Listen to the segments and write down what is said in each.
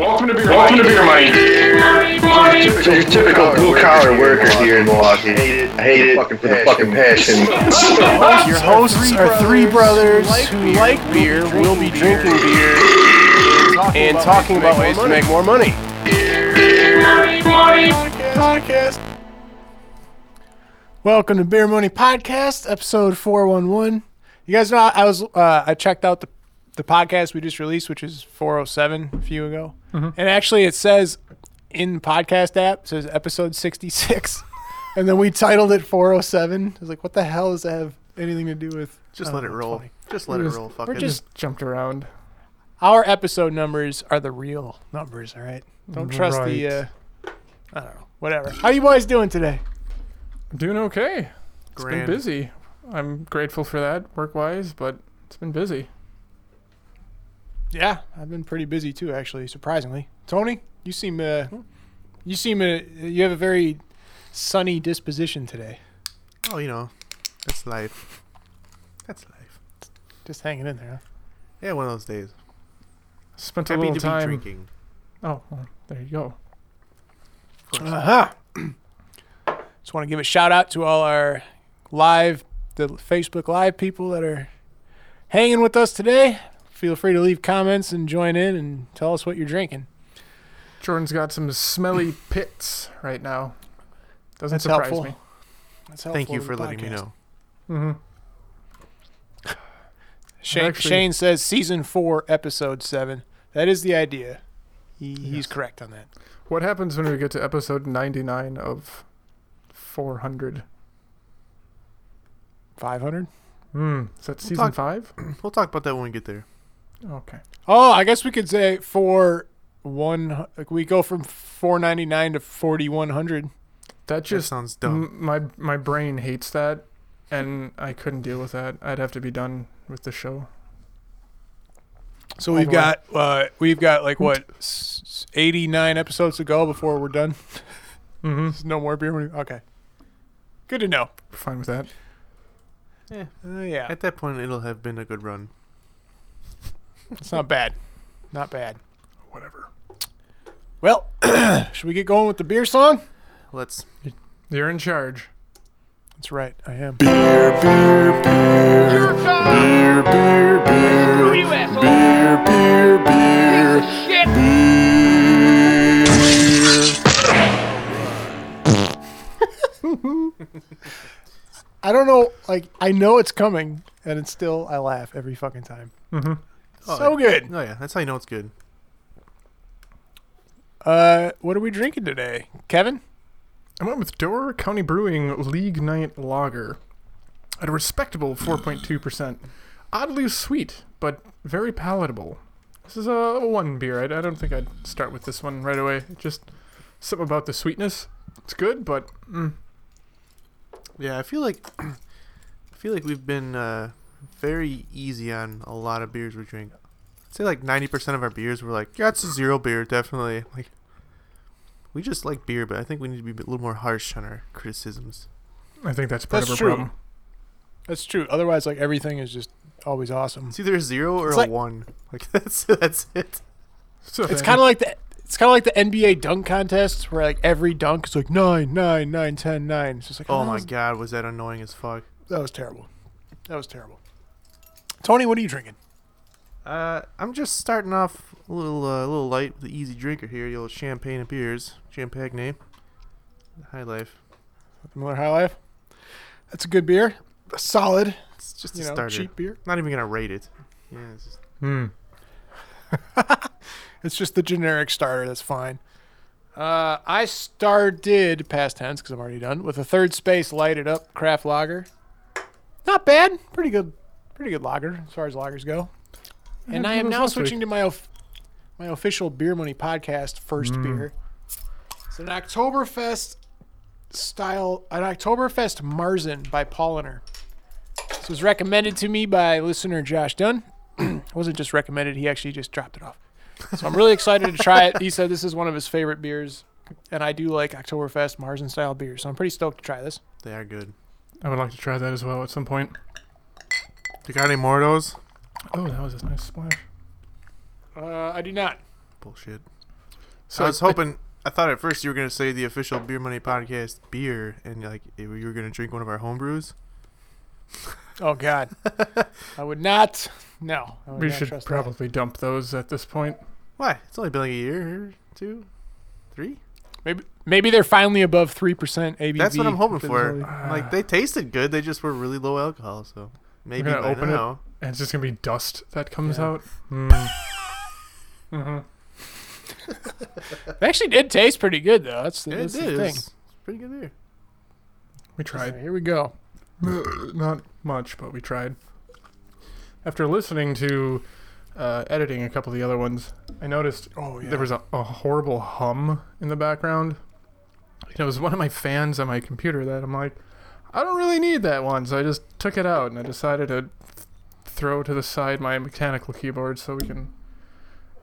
Welcome to Beer Welcome Mike. To Beer Mike. Your typical blue-collar worker here in Milwaukee. I hate it for the fucking passion. Your hosts are three brothers who like beer, will be drinking beer, and talking about ways to make more money. Beer Money Podcast. Welcome to Beer Money Podcast, episode 411. You guys know I checked out the podcast we just released, which is 407 a few ago, and actually it says in the podcast app, it says episode 66, and then we titled it 407. I was like, what the hell does that have anything to do with? Just let it roll. 20. Just let it roll. Fucking. We just jumped around. Our episode numbers are the real numbers. All right. Don't trust the. I don't know. Whatever. How you boys doing today? I'm doing okay. It's been busy. I'm grateful for that work-wise, but it's been busy. Yeah, I've been pretty busy too, actually, surprisingly. Tony, you have a very sunny disposition today. Oh, you know, that's life. Just hanging in there, huh? Yeah, one of those days. Spent a little time drinking. Oh, well, there you go. Just want to give a shout out to all our the Facebook Live people that are hanging with us today. Feel free to leave comments and join in and tell us what you're drinking. Jordan's got some smelly pits right now. That's helpful. That's helpful. Thank you for letting me know. Mm-hmm. Shane says season 4, episode 7. That is the idea. He's correct on that. What happens when we get to episode 99 of 400? 500? Is that season 5? We'll talk about that when we get there. Okay. Oh, I guess we could say we go from 499 to 4100. That just sounds dumb. My brain hates that, and I couldn't deal with that. I'd have to be done with the show. So we've got like what 89 episodes to go before we're done. Mm-hmm. No more beer. Okay. Good to know. Fine with that. Yeah. At that point, it'll have been a good run. It's not bad. Not bad. Whatever. Well, should we get going with the beer song? Let's. You're in charge. That's right. I am. Beer, beer, beer. Beer, beer, beer. You asshole. Beer, beer, beer. Shit. Beer. I don't know. Like, I know it's coming, and it's still, I laugh every fucking time. Mm-hmm. Good. Oh, yeah. That's how you know it's good. What are we drinking today, Kevin? I went with Door County Brewing League Night Lager at a respectable 4.2%. Oddly sweet, but very palatable. This is a one beer. I don't think I'd start with this one right away. Just something about the sweetness. It's good, but... Yeah, I feel like we've been very easy on a lot of beers we drink. I'd say like 90% of our beers were like, yeah, it's a zero beer, definitely. Like, we just like beer, but I think we need to be a little more harsh on our criticisms. I think that's part of our problem. That's true. Otherwise, like, everything is just always awesome. It's either a zero or a one. Like that's it. So it's kind of like that. It's kind of like the NBA dunk contest where, like, every dunk is like 9, 9, 9, 10, 9. It's just like, oh, my God, was that annoying as fuck. That was terrible. Tony, what are you drinking? I'm just starting off a little light with the easy drinker here, the old champagne and beers. Champagne. High Life. Another High Life? That's a good beer. Solid. It's just a starter. Cheap beer. Not even going to rate it. Yeah, it's just... It's just the generic starter. That's fine. I started past tense because I'm already done with a Third Space lighted up craft lager. Not bad. Pretty good lager as far as lagers go. And I am now switching to my official Beer Money Podcast first beer. It's an Oktoberfest Marzen by Polliner. This was recommended to me by listener Josh Dunn. It wasn't just recommended. He actually just dropped it off. So I'm really excited to try it. He said this is one of his favorite beers, and I do like Oktoberfest Marzen-style beers, so I'm pretty stoked to try this. They are good. I would like to try that as well at some point. You got any more of those? Oh, that was a nice splash. I do not. Bullshit. So I was hoping. I thought at first you were going to say the official Beer Money Podcast beer, and like you were going to drink one of our home brews. Oh God, I would not. No, I would we not should trust probably that. Dump those at this point. Why? It's only been like a year or two, three. Maybe they're finally above 3% ABV. That's what I'm hoping for. Like they tasted good, they just were really low alcohol. So maybe we're gonna open it, and it's just gonna be dust that comes out. Mm. Mm-hmm. It actually did taste pretty good, though. That's the thing. It's pretty good beer. We tried. Here we go. Not much, but we tried. After listening to editing a couple of the other ones, I noticed there was a horrible hum in the background. It was one of my fans on my computer that I'm like, I don't really need that one, so I just took it out, and I decided to throw to the side my mechanical keyboard so we can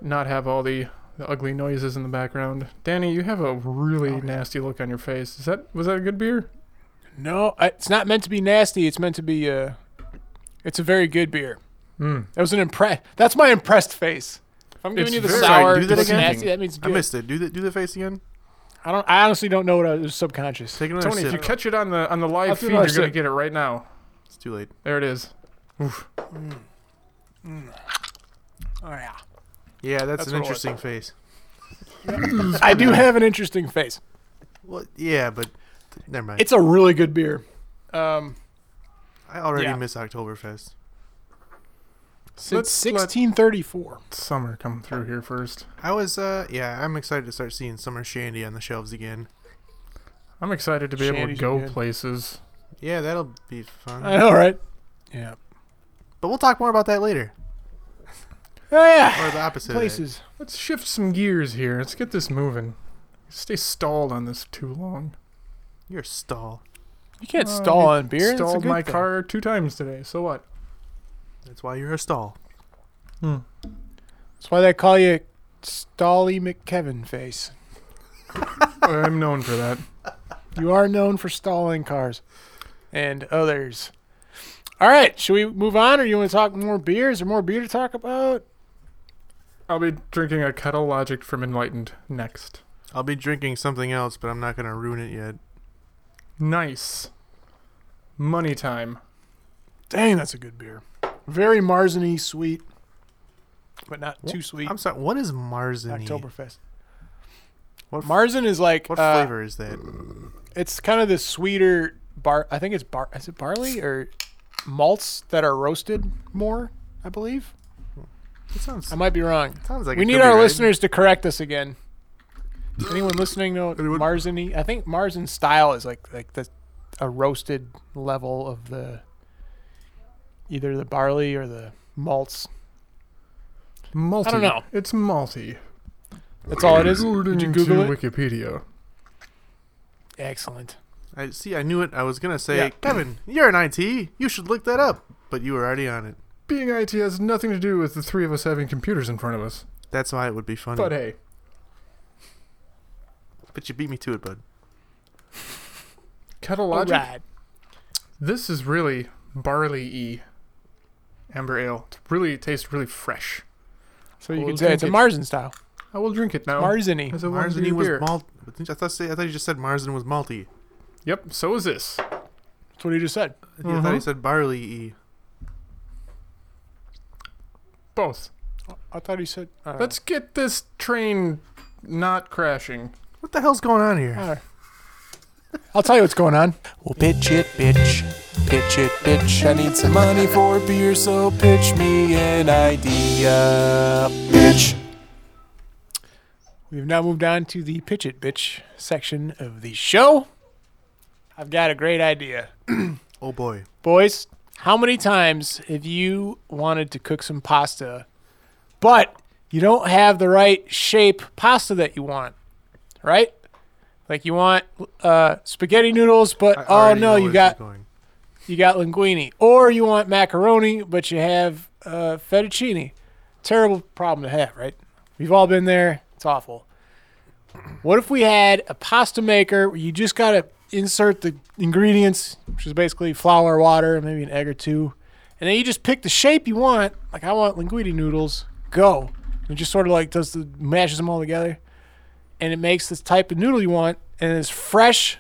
not have all the ugly noises in the background. Danny, you have a really nasty look on your face. Was that a good beer? No, it's not meant to be nasty. It's meant to be. It's a very good beer. That was an impressed. That's my impressed face. If I'm giving you the sour, it's nasty. That means good. I missed it. Do the face again. I honestly don't know what I was subconscious. Tony, if you catch it on the live feed, you're gonna get it right now. It's too late. There it is. Oof. Oh yeah. Yeah, that's an interesting face. I do have an interesting face. Well, yeah, but never mind. It's a really good beer. I already miss Oktoberfest. Since 1634. Summer come through here first. I was, I'm excited to start seeing summer shandy on the shelves again. I'm excited to be able to go places. Yeah, that'll be fun. I know, right? Yeah. But we'll talk more about that later. Oh, yeah. Or the opposite places. Let's shift some gears here. Let's get this moving. Stay stalled on this too long. You're stalled. You can't stall on beer. I stalled my car 2 times today. So what? That's why you're a stall. That's why they call you Stally McKevin face. I'm known for that. You are known for stalling cars and others. All right. Should we move on, or you want to talk more beers or more beer to talk about? I'll be drinking a Kettle Logic from Enlightened next. I'll be drinking something else, but I'm not going to ruin it yet. Nice. Money time. Dang, that's a good beer. Very Marzen-y sweet, but not too sweet. I'm sorry, what is Marzen-y? Oktoberfest. Marzen is like... What flavor is that? It's kind of the sweeter... I think it's is it barley or malts that are roasted more, I believe? I might be wrong. Sounds like we need our listeners to correct us again. Anyone listening know Marzen-y? I think Marzen style is like a roasted level of the... Either the barley or the malts. Malty. I don't know. It's malty. That's all it is? Did you Google it? Wikipedia. Excellent. I see. I knew it. I was gonna say, Kevin, you're an IT. You should look that up. But you were already on it. Being IT has nothing to do with the 3 of us having computers in front of us. That's why it would be funny. But hey. But you beat me to it, bud. Kettle Logic. Right. This is really barley-y. Amber ale. It tastes really fresh. So you can say it's a Marzen style. I will drink it now. Marzen-y. Marzen-y was malt. I thought you just said Marzen was malty. Yep, so is this. That's what he just said. I thought he said barley-y. Both. I thought he said... Let's get this train not crashing. What the hell's going on here? I'll tell you what's going on. Well, pitch it, bitch. Pitch it, bitch. I need some money for beer, so pitch me an idea, bitch. We've now moved on to the Pitch It, Bitch section of the show. I've got a great idea. Oh, boy. Boys, how many times have you wanted to cook some pasta, but you don't have the right shape pasta that you want, right? Like you want spaghetti noodles, but you got linguine, or you want macaroni, but you have fettuccine. Terrible problem to have, right? We've all been there. It's awful. What if we had a pasta maker where you just got to insert the ingredients, which is basically flour, water, maybe an egg or two, and then you just pick the shape you want. Like I want linguine noodles. Go. It just sort of like mashes them all together. and it makes this type of noodle you want, and it's fresh.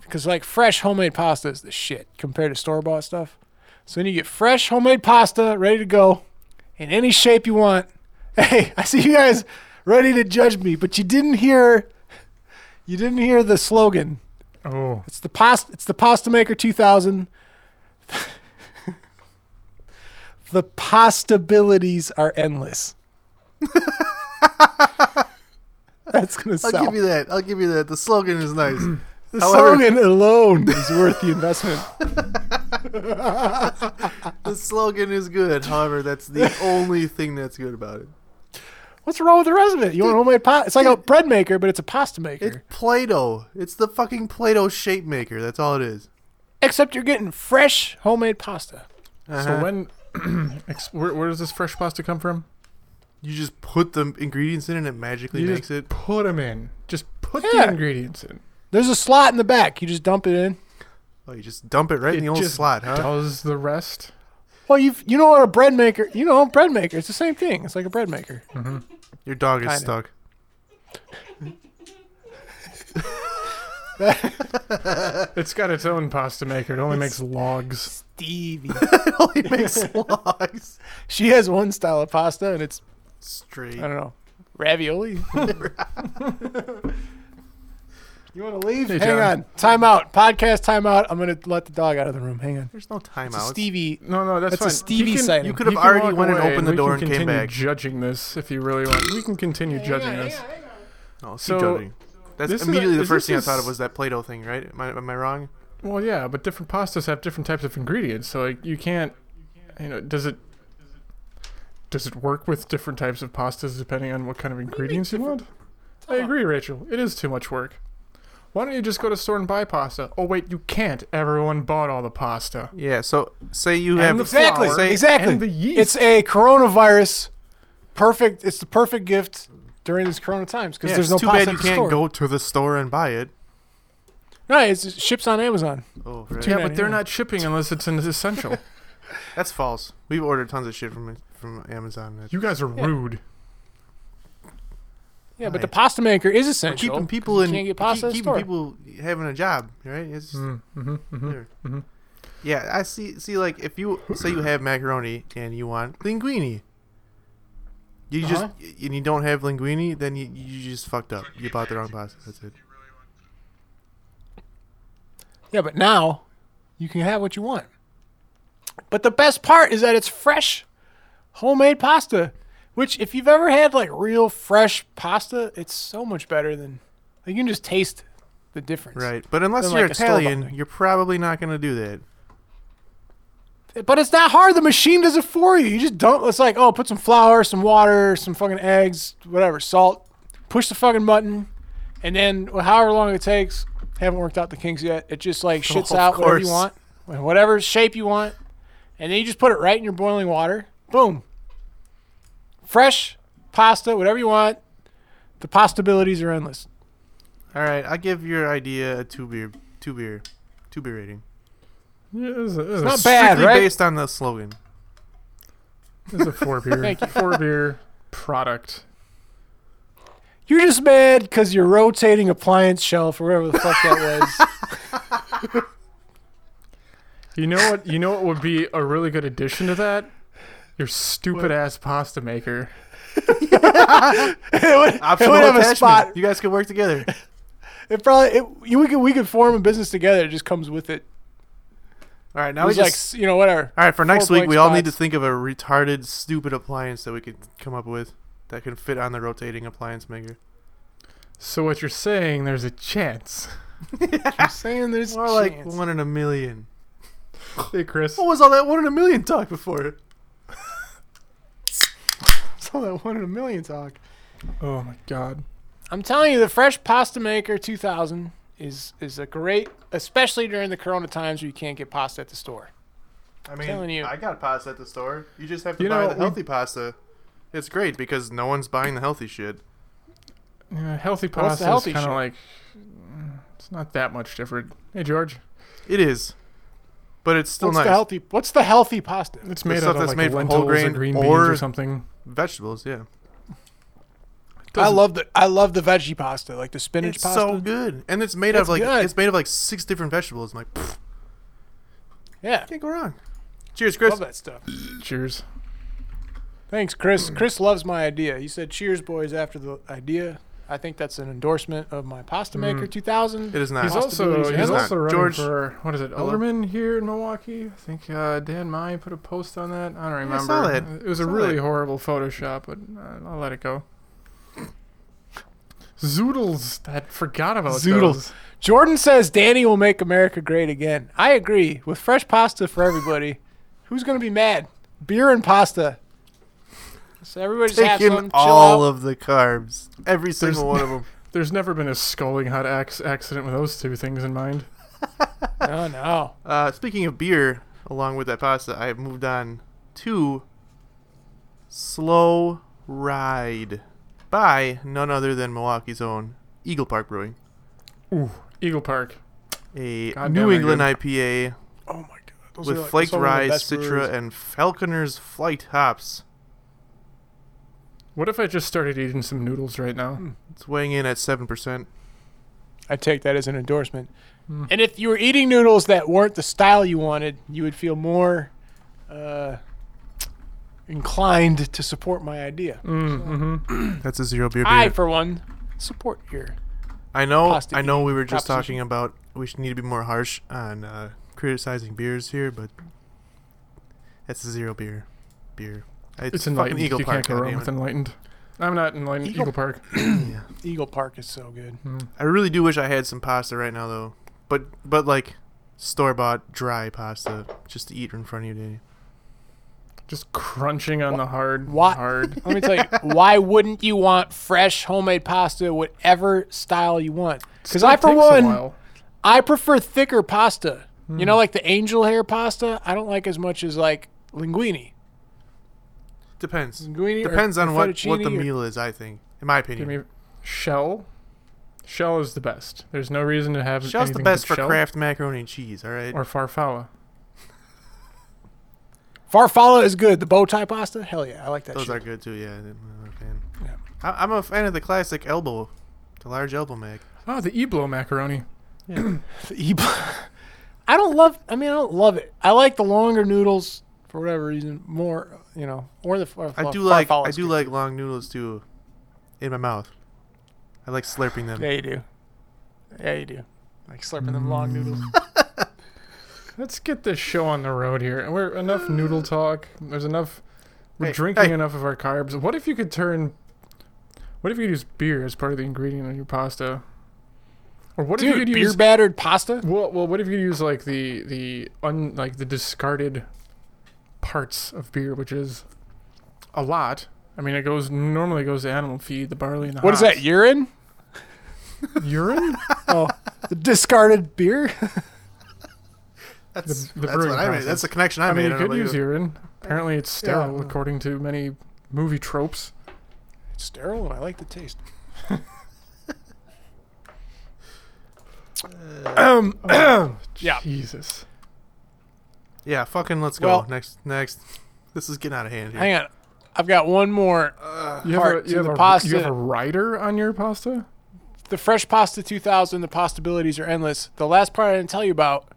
Because like fresh homemade pasta is the shit compared to store-bought stuff. So then you get fresh homemade pasta ready to go in any shape you want. Hey, I see you guys ready to judge me, but you didn't hear the slogan. Oh. It's the Pasta Maker 2000. The possibilities are endless. That's going to sell. I'll give you that. The slogan is nice. The slogan alone is worth the investment. The slogan is good. However, that's the only thing that's good about it. What's wrong with the rest of it? You want homemade pasta? It's like a bread maker, but it's a pasta maker. It's Play-Doh. It's the fucking Play-Doh shape maker. That's all it is. Except you're getting fresh homemade pasta. Uh-huh. So where does this fresh pasta come from? You just put the ingredients in and it magically makes it. Put them in. Just put the ingredients in. There's a slot in the back. You just dump it in. Oh, you just dump it right in the old slot, huh? It does the rest. Well, bread maker, it's the same thing. It's like a bread maker. Mm-hmm. Your dog is stuck. It's got its own pasta maker. It only makes logs. Stevie. It only makes logs. She has one style of pasta, and it's straight. I don't know. Ravioli? You want to leave? Hey, hang on. Time out. Podcast time out. I'm going to let the dog out of the room. Hang on. There's no time out. Stevie. No, that's fine. That's a Stevie sighting. You could have already went and opened the door and came back. We can continue judging this if you really want. We can continue judging this. No, keep judging. That's immediately the first thing I thought of was that Play-Doh thing, right? Am I wrong? Well, yeah, but different pastas have different types of ingredients, so like, you can't, does it work with different types of pastas depending on what kind of ingredients you want? I agree, Rachel. It is too much work. Why don't you just go to the store and buy pasta? Oh, wait, you can't. Everyone bought all the pasta. Yeah, so say you have the flour. Exactly. And the yeast. It's a coronavirus. Perfect. It's the perfect gift during these corona times because there's no pasta in the store. It's too bad you can't go to the store and buy it. Right, it ships on Amazon. Oh, right. Yeah, but they're not shipping unless it's essential. That's false. We've ordered tons of shit from Amazon. You guys are rude. Yeah, but the pasta maker is essential. We're keeping people people having a job, right? It's just, mm-hmm. Yeah, I see. Like if you say you have macaroni and you want linguine, you just and you don't have linguine, then you just fucked up. You bought the wrong pasta. That's it. Yeah, but now you can have what you want. But the best part is that it's fresh, homemade pasta. Which, if you've ever had, like, real fresh pasta, it's so much better than... Like, you can just taste the difference. Right, but unless you're Italian, you're probably not going to do that. But it's not hard. The machine does it for you. You just don't... It's like, oh, put some flour, some water, some fucking eggs, whatever, salt. Push the fucking button. And then, however long it takes, haven't worked out the kinks yet. It just, like, shits out whatever you want. Whatever shape you want. And then you just put it right in your boiling water. Boom. Fresh pasta, whatever you want. The possibilities are endless. All right, I give your idea a two beer rating. Yeah, it's not bad, right? Based on the slogan. It's a 4 beer. Thank you. 4 beer product. You're just mad because you're rotating appliance shelf or whatever the fuck that was. You know what would be a really good addition to that? Your stupid-ass pasta maker. It would have a spot. You guys could work together. We could form a business together. It just comes with it. All right, now whatever. All right, for next week, we all need to think of a retarded, stupid appliance that we could come up with that can fit on the rotating appliance maker. So what you're saying, there's a chance. You're saying there's more a chance. Like 1 in a million. Hey, Chris. What was all that 1 in a million talk before? That 1 in a million talk. Oh my god. I'm telling you, the Fresh Pasta Maker 2000 is a great, especially during the corona times where you can't get pasta at the store. I mean, I got pasta at the store. You just have to buy the healthy pasta. It's great because no one's buying the healthy shit. Yeah, healthy pasta is kind of like, it's not that much different. Hey, George. It is. But it's still nice. What's the healthy pasta? It's made out of like lentils or green beans or something. Vegetables, yeah. I love the veggie pasta, like the spinach pasta. It's so good, and it's made of like 6 different vegetables. I'm like, pfft. Yeah, can't go wrong. Cheers, Chris. Love that stuff. Cheers. Thanks, Chris. Chris loves my idea. He said, "Cheers, boys." After the idea, I think that's an endorsement of my Pasta Maker 2000. It is not. He's also running for alderman here in Milwaukee. I think Dan Mai put a post on that. I don't remember. I saw that. It was a really horrible Photoshop, but I'll let it go. Zoodles. I forgot about Zoodles. Jordan says Danny will make America great again. I agree. With fresh pasta for everybody. Who's going to be mad? Beer and pasta. So everybody just have some, all of the carbs. Every single one of them. There's never been a scalding hot accident with those two things in mind. Oh, no. Speaking of beer, along with that pasta, I have moved on to Slow Ride by none other than Milwaukee's own Eagle Park Brewing. Ooh, Eagle Park. A New England IPA. Oh, my God. Those with flaked rye, citra, and Falconer's Flight hops. What if I just started eating some noodles right now? It's weighing in at 7%. I take that as an endorsement. And if you were eating noodles that weren't the style you wanted, you would feel more... inclined to support my idea. That's a zero beer. I, for one, support your. I know. We were just talking about we should need to be more harsh on criticizing beers here, but that's a zero beer. It's Enlightened. Eagle Park. You can't go wrong with Enlightened. I'm not Enlightened. Eagle Park. Yeah. Eagle Park is so good. I really do wish I had some pasta right now, though. But like store-bought dry pasta, just to eat in front of you, Danny. Just crunching on the hard. Let me tell you, why wouldn't you want fresh homemade pasta, whatever style you want? Because I, for one, I prefer thicker pasta. You know, like the angel hair pasta, I don't like as much as like linguine. Depends on what the meal is, I think, in my opinion. Shell is the best. There's no reason to have Shell's the best for Kraft macaroni and cheese, all right? Or farfalle. Farfalle is good. The bow tie pasta, hell yeah, I like that. Those are good too, yeah. I'm a fan. Yeah. I'm a fan of the classic elbow, the large elbow mac. Oh, the Eblo macaroni. Yeah. The Eblo. I don't love it. I like the longer noodles for whatever reason more, you know, or the farfalle. I do like long noodles too, in my mouth. I like slurping them. Yeah, you do. I like slurping them long noodles. Let's get this show on the road here. We're enough noodle talk. There's enough. We're drinking enough of our carbs. What if you could use beer as part of the ingredient on your pasta? Or what if you could use beer battered pasta? Well, what if you use like the discarded parts of beer, which is a lot. I mean, it normally goes to animal feed, the barley and the hops. What is that? Urine? Urine? Oh, the discarded beer. That's what I made. That's the connection I made. You could use urine. Apparently, it's sterile, according to many movie tropes. It's sterile, and I like the taste. Yeah. Jesus. Yeah, fucking let's go. Well, next. This is getting out of hand here. Hang on. I've got one more pasta. You have a rider on your pasta? The Fresh Pasta 2000, the possibilities are endless. The last part I didn't tell you about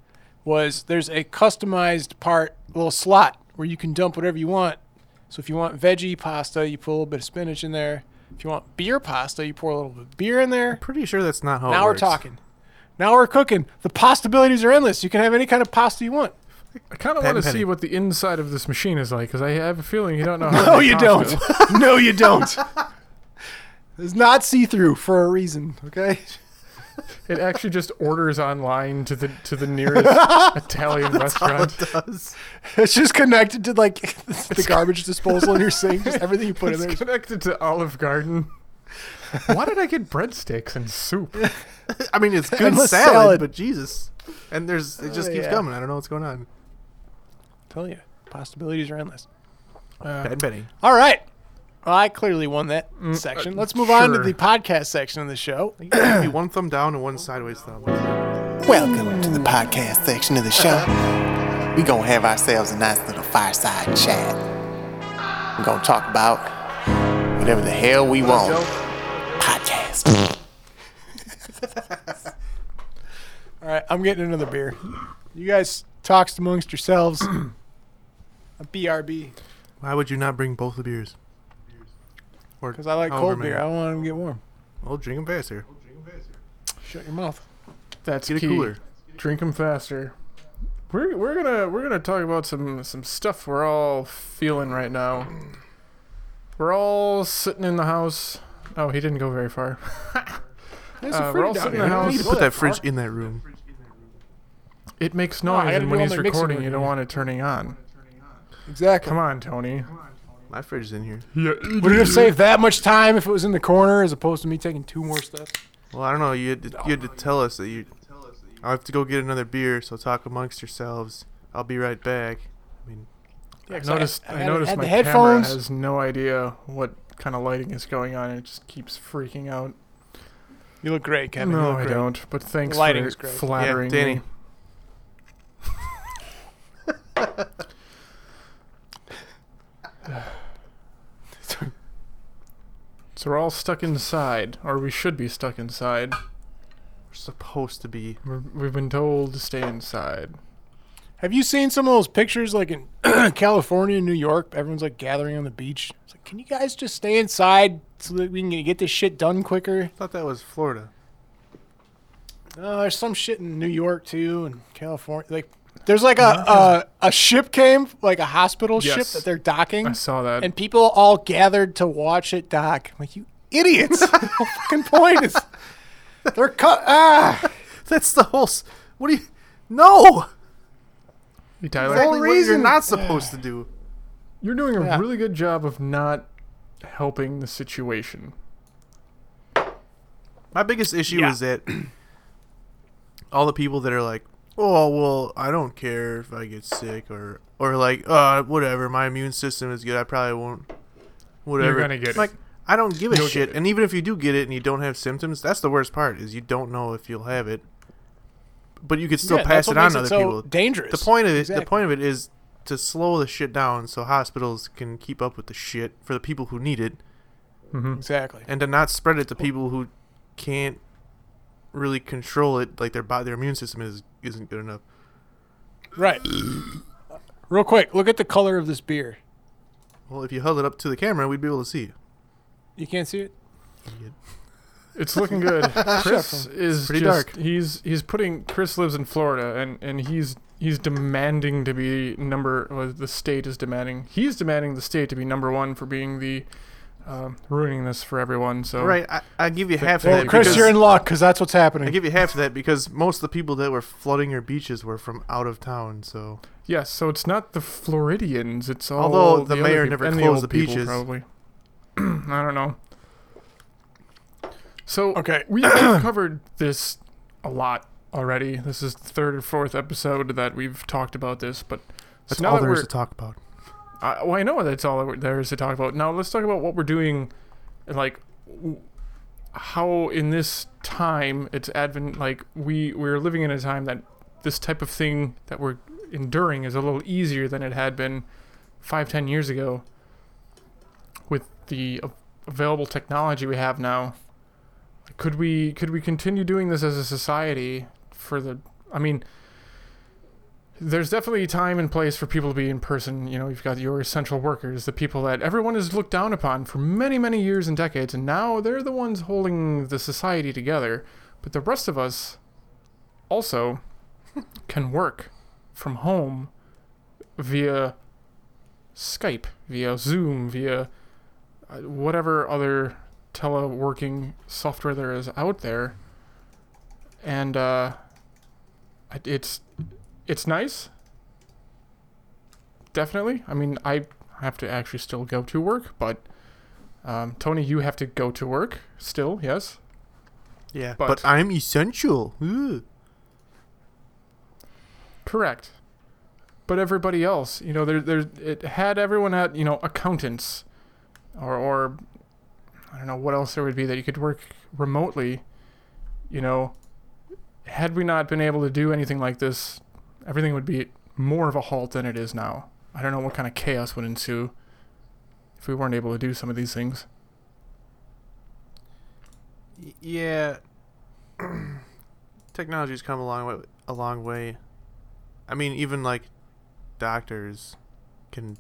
was there's a customized part, little slot, where you can dump whatever you want. So if you want veggie pasta, you put a little bit of spinach in there. If you want beer pasta, you pour a little bit of beer in there. I'm pretty sure that's not how it works. Now we're talking. Now we're cooking. The possibilities are endless. You can have any kind of pasta you want. I kind of want to see what the inside of this machine is like, because I have a feeling you don't know how to make pasta. No, you don't. It's not see-through for a reason, okay? It actually just orders online to the nearest Italian restaurant. It does. It's just connected to like the garbage disposal in your sink. Just everything you put in there. It's connected to Olive Garden. Why did I get breadsticks and soup? I mean, it's good salad, but Jesus. And it just keeps coming. I don't know what's going on. I tell you, possibilities are endless. Bad Benny. All right. Well, I clearly won that section. Let's move on to the podcast section of the show. One thumb down and one sideways thumb. Welcome to the podcast section of the show. We're going to have ourselves a nice little fireside chat. We're going to talk about whatever the hell we want. All right, I'm getting another beer. You guys talks amongst yourselves. A BRB. Why would you not bring both the beers? Because I like cold beer. I don't want them to get warm. Well, drink them faster. Shut your mouth. That's get key. A cooler. Drink them faster. We're gonna talk about some stuff we're all feeling right now. We're all sitting in the house. Oh, he didn't go very far. We're all sitting in the house. You need to put that fridge in that room. It makes noise, and when he's recording, you don't want it turning on. Exactly. Come on, Tony. My fridge is in here. Yeah. Would it have saved that much time if it was in the corner as opposed to me taking two more steps? Well, I don't know. You had to tell us that you... I'll have to go get another beer, so talk amongst yourselves. I'll be right back. I mean, yeah, I noticed my camera has no idea what kind of lighting is going on. It just keeps freaking out. You look great, Kevin. No, I don't. But thanks for flattering me. Yeah, Danny. So we're all stuck inside, or we should be stuck inside. We're supposed to be. We've been told to stay inside. Have you seen some of those pictures, like in California and New York? Everyone's like gathering on the beach. It's like, can you guys just stay inside so that we can get this shit done quicker? I thought that was Florida. No, there's some shit in New York too, and California. Like, there's like a ship came, like a hospital ship that they're docking. I saw that. And people all gathered to watch it dock. I'm like, you idiots! The whole fucking point is they're cut. Ah, that's the whole. What do you? No. Tyler. Exactly what you're not supposed to do. You're doing a really good job of not helping the situation. My biggest issue is that all the people that are like, oh, well, I don't care if I get sick or like, whatever, my immune system is good, I probably won't, whatever. You're going to get it. I don't give a shit. And even if you do get it and you don't have symptoms, that's the worst part is you don't know if you'll have it. But you could still pass it on to other people. Dangerous. The point of it is to slow the shit down so hospitals can keep up with the shit for the people who need it. Mm-hmm. Exactly. And to not spread it to people who can't really control it, like their immune system isn't good enough. Right. Real quick, look at the color of this beer. Well, if you held it up to the camera, we'd be able to see it. You can't see it? It's looking good. Chris is pretty dark. He's putting. Chris lives in Florida, and he's demanding to be number. Well, the state is demanding. He's demanding the state to be number one for being the ruining this for everyone. So right, I give you half of that. Chris, you're in luck because that's what's happening. I give you half of that because most of the people that were flooding your beaches were from out of town. So yes, so it's not the Floridians. It's all. Although the mayor never closed the beaches, probably. I don't know. So, okay, we've covered this a lot already. This is the third or fourth episode that we've talked about this, but... That's all there is to talk about. I know that's all there is to talk about. Now, let's talk about what we're doing, like, how in this time, it's advent, like, we're living in a time that this type of thing that we're enduring is a little easier than it had been 5-10 years ago with the available technology we have now. Could we continue doing this as a society for the... I mean, there's definitely time and place for people to be in person. You know, you've got your essential workers, the people that everyone has looked down upon for many, many years and decades, and now they're the ones holding the society together. But the rest of us also can work from home via Skype, via Zoom, via whatever other... teleworking software there is out there, and it's nice, definitely. I mean, I have to actually still go to work, but Tony, you have to go to work still. Yes. Yeah, but I'm essential. Ooh. Correct. But everybody else, you know, everyone had, you know, accountants or I don't know what else there would be that you could work remotely. You know, had we not been able to do anything like this, everything would be more of a halt than it is now. I don't know what kind of chaos would ensue if we weren't able to do some of these things. Yeah. Technology's come a long way. I mean, even like doctors can,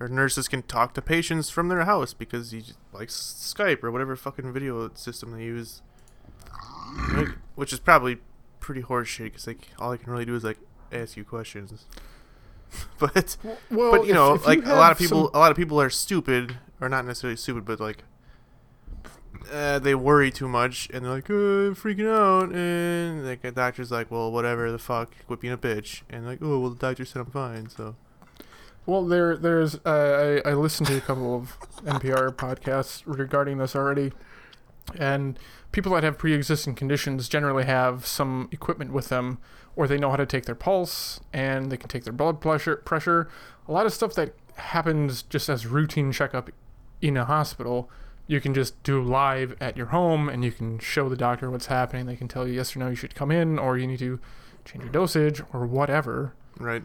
or nurses can talk to patients from their house because you just, like Skype or whatever fucking video system they use, which is probably pretty horseshit because like all I can really do is like ask you questions. But you know, if like a lot of people are stupid, or not necessarily stupid, but like they worry too much and they're like, oh, I'm freaking out, and like a doctor's like, well, whatever the fuck, quit being a bitch, and like, oh well, the doctor said I'm fine, so. Well, there's I listened to a couple of NPR podcasts regarding this already, and people that have pre-existing conditions generally have some equipment with them, or they know how to take their pulse, and they can take their blood pressure. A lot of stuff that happens just as routine checkup in a hospital, you can just do live at your home, and you can show the doctor what's happening. They can tell you yes or no you should come in, or you need to change your dosage, or whatever. Right.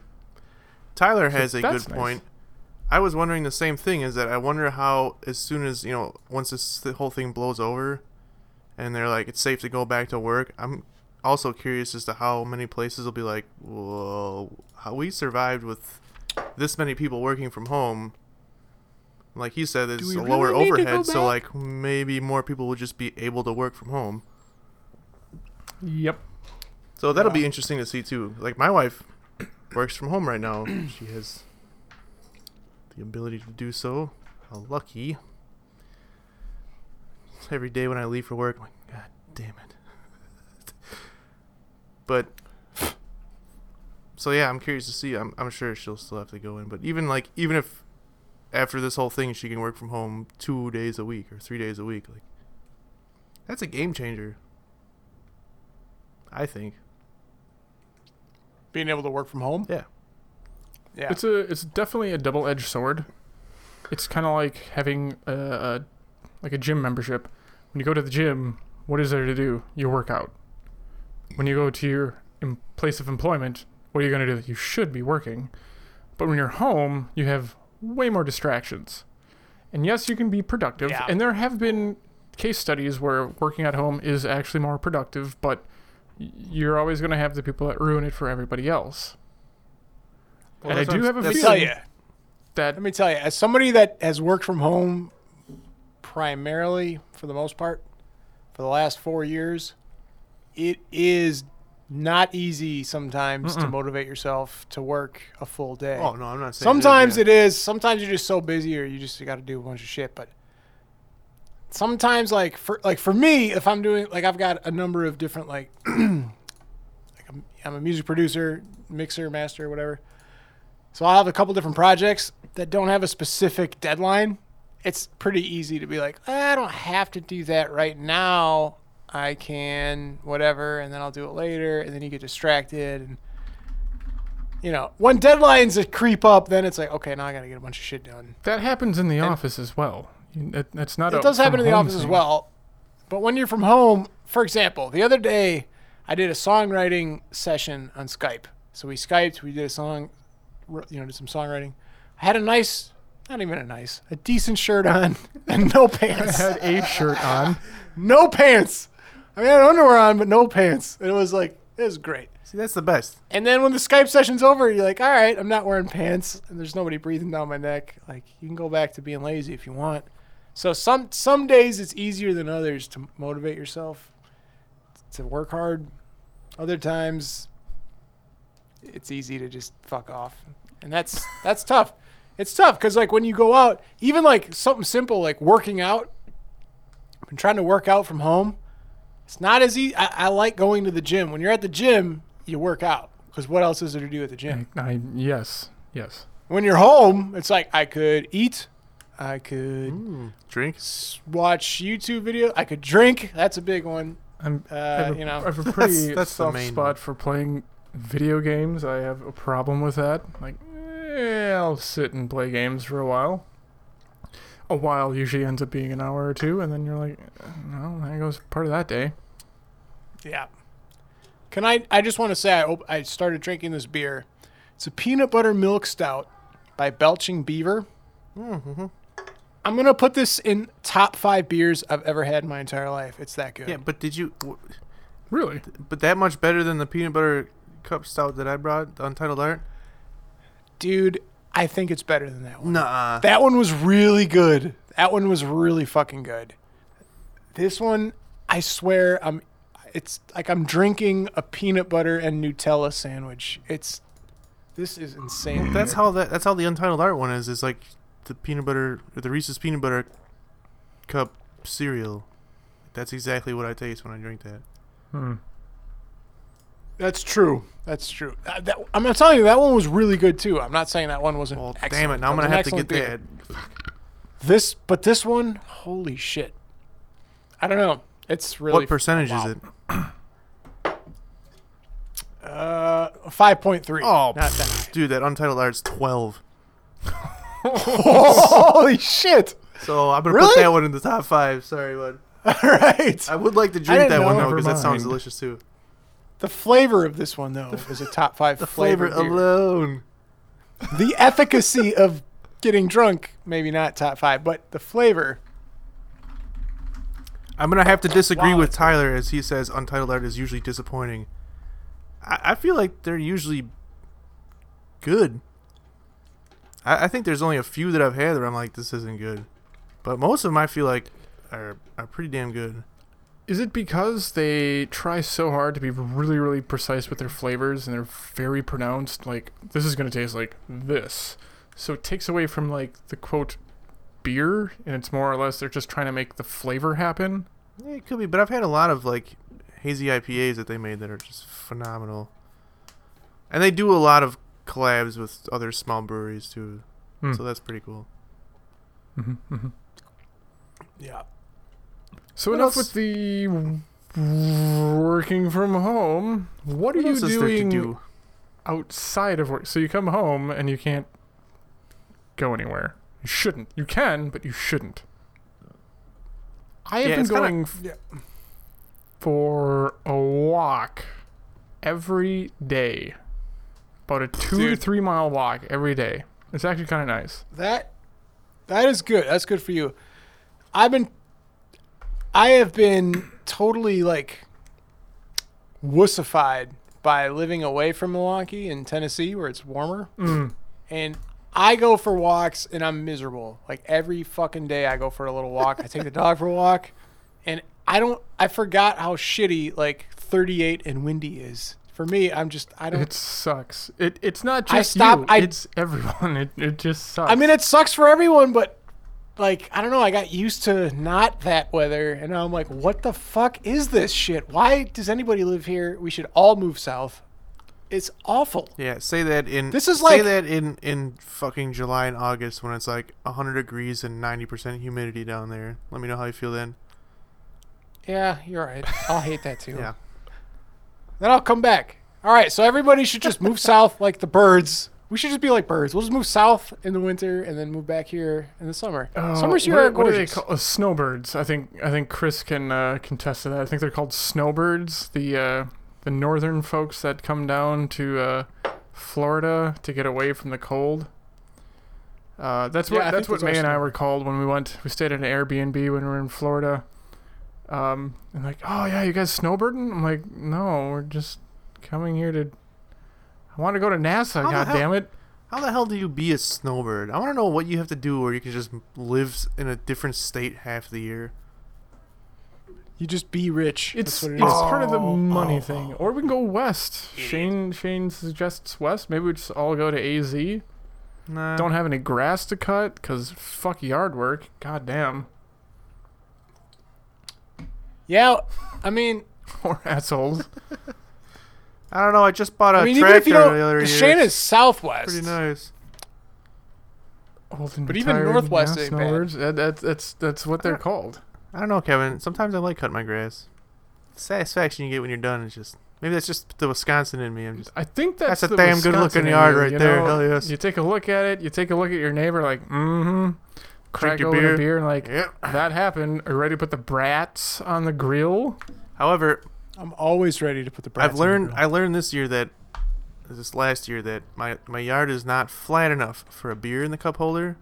Tyler has a good point. I was wondering the same thing, is that I wonder how, as soon as, you know, once this whole thing blows over, and they're like, it's safe to go back to work, I'm also curious as to how many places will be like, whoa, how we survived with this many people working from home. Like he said, there's a lower overhead, so like maybe more people will just be able to work from home. Yep. So that'll be interesting to see too. Like my wife works from home right now. She has the ability to do so. How lucky. Every day when I leave for work, I'm like, God damn it. But so yeah, I'm curious to see. I'm sure she'll still have to go in, but even if after this whole thing she can work from home 2 days a week or 3 days a week, like that's a game changer, I think. Being able to work from home? Yeah. Yeah. It's definitely a double-edged sword. It's kind of like having a gym membership. When you go to the gym, what is there to do? You work out. When you go to your place of employment, what are you going to do? You should be working. But when you're home, you have way more distractions. And yes, you can be productive. Yeah. And there have been case studies where working at home is actually more productive, but you're always going to have the people that ruin it for everybody else. Well, and I do have a feeling that... Let me tell you, as somebody that has worked from home primarily, for the most part, for the last 4 years... It is not easy sometimes to motivate yourself to work a full day. Oh, no, I'm not saying sometimes it is. Sometimes you're just so busy or you got to do a bunch of shit. But sometimes, like for me, if I'm doing, like, I've got a number of different, like, I'm a music producer, mixer, master, whatever. So I'll have a couple different projects that don't have a specific deadline. It's pretty easy to be like, I don't have to do that right now. I can whatever, and then I'll do it later, and then you get distracted. And, you know, when deadlines creep up, then it's like, okay, now I got to get a bunch of shit done. That happens in the office as well. That's not. It does happen in the office as well, but when you're from home, for example, the other day I did a songwriting session on Skype. So we Skyped, we did a song, you know, did some songwriting. I had a decent shirt on and no pants. I had a shirt on, no pants. I mean, I had underwear on, but no pants. And it was great. See, that's the best. And then when the Skype session's over, you're like, all right, I'm not wearing pants, and there's nobody breathing down my neck. Like, you can go back to being lazy if you want. So some days it's easier than others to motivate yourself to work hard. Other times it's easy to just fuck off. And that's tough. It's tough because, like, when you go out, even, like, something simple, like working out, I've been trying to work out from home. It's not as easy. I like going to the gym. When you're at the gym, you work out because what else is there to do at the gym? Yes. When you're home, it's like I could eat. I could drink. Watch YouTube video. I could drink. That's a big one. I have a pretty soft spot for playing video games. I have a problem with that. Like, I'll sit and play games for a while. A while usually ends up being an hour or two, and then you're like, no, that goes part of that day. Yeah. Can I just want to say I started drinking this beer. It's a peanut butter milk stout by Belching Beaver. Mm-hmm. I'm going to put this in top 5 beers I've ever had in my entire life. It's that good. Yeah, but did you... Really? But that much better than the peanut butter cup stout that I brought, the Untitled Art? Dude, I think it's better than that one. Nuh-uh. That one was really good. That one was really fucking good. This one, I swear, it's like I'm drinking a peanut butter and Nutella sandwich. This is insane. Well, that's how the Untitled Art one is. It's like the peanut butter, or the Reese's peanut butter cup cereal. That's exactly what I taste when I drink that. Hmm. That's true. I'm not telling you, that one was really good too. I'm not saying that one wasn't. Well, excellent. Damn it! Now I'm gonna have to get that. This one, holy shit! I don't know. It's really. What percentage is it? 5.3. Oh, that. Dude, that Untitled Art's 12. Holy shit! So I'm gonna put that one in the top 5. Sorry, bud. All right. I would like to drink that one though, because that sounds delicious too. The flavor of this one, though, is a top 5 flavor. The flavor alone. The efficacy of getting drunk, maybe not top 5, but the flavor. I'm going to have to disagree with Tyler, as he says Untitled Art is usually disappointing. I feel like they're usually good. I think there's only a few that I've had that I'm like, this isn't good. But most of them I feel like are pretty damn good. Is it because they try so hard to be really, really precise with their flavors and they're very pronounced? Like, this is going to taste like this. So it takes away from, like, the, quote, beer, and it's more or less they're just trying to make the flavor happen? Yeah, it could be, but I've had a lot of, like, hazy IPAs that they made that are just phenomenal. And they do a lot of collabs with other small breweries, too. Mm. So that's pretty cool. Mm-hmm, mm-hmm. Yeah. So enough with the working from home. What are you doing outside of work? So you come home and you can't go anywhere. You shouldn't. You can, but you shouldn't. I have been going for a walk every day. About a 2 to 3 mile walk every day. It's actually kind of nice. That is good. That's good for you. I have been totally, like, wussified by living away from Milwaukee in Tennessee where it's warmer. Mm. And I go for walks, and I'm miserable. Like, every fucking day I go for a little walk. I take the dog for a walk. And I forgot how shitty, like, 38 and windy is. For me, It sucks. It's not just it's everyone. It just sucks. I mean, it sucks for everyone, but. Like, I don't know, I got used to not that weather, and now I'm like, what the fuck is this shit? Why does anybody live here? We should all move south. It's awful. Yeah, say that in fucking July and August when it's like 100 degrees and 90% humidity down there. Let me know how you feel then. Yeah, you're right. I'll hate that too. Yeah. Then I'll come back. All right, so everybody should just move south like the birds. We should just be like birds. We'll just move south in the winter and then move back here in the summer. Summers here are gorgeous. What do they call snowbirds? I think Chris can contest to that. I think they're called snowbirds. The northern folks that come down to Florida to get away from the cold. That's what May and I were called when we went. We stayed at an Airbnb when we were in Florida. And like, oh yeah, you guys snowbirding? I'm like, no, we're just coming here to. I want to go to NASA, goddammit. How the hell do you be a snowbird? I want to know what you have to do where you can just live in a different state half the year. You just be rich. It's part of the money thing. Or we can go west. Shane suggests west. Maybe we just all go to AZ. Nah. Don't have any grass to cut because fuck yard work. Goddamn. Yeah, I mean... Poor assholes. I don't know. I just bought a tractor the other year. Shane is southwest. Pretty nice. But even northwest ain't bad. That's what they're called. I don't know, Kevin. Sometimes I like cutting my grass. The satisfaction you get when you're done is just... Maybe that's just the Wisconsin in me. I think that's a damn good-looking yard right there. Hell yes. You take a look at it. You take a look at your neighbor like, mm-hmm. Crack open a beer and like, yep. That happened. Are you ready to put the brats on the grill? However... I'm always ready to put the brats. I learned this last year that my yard is not flat enough for a beer in the cup holder.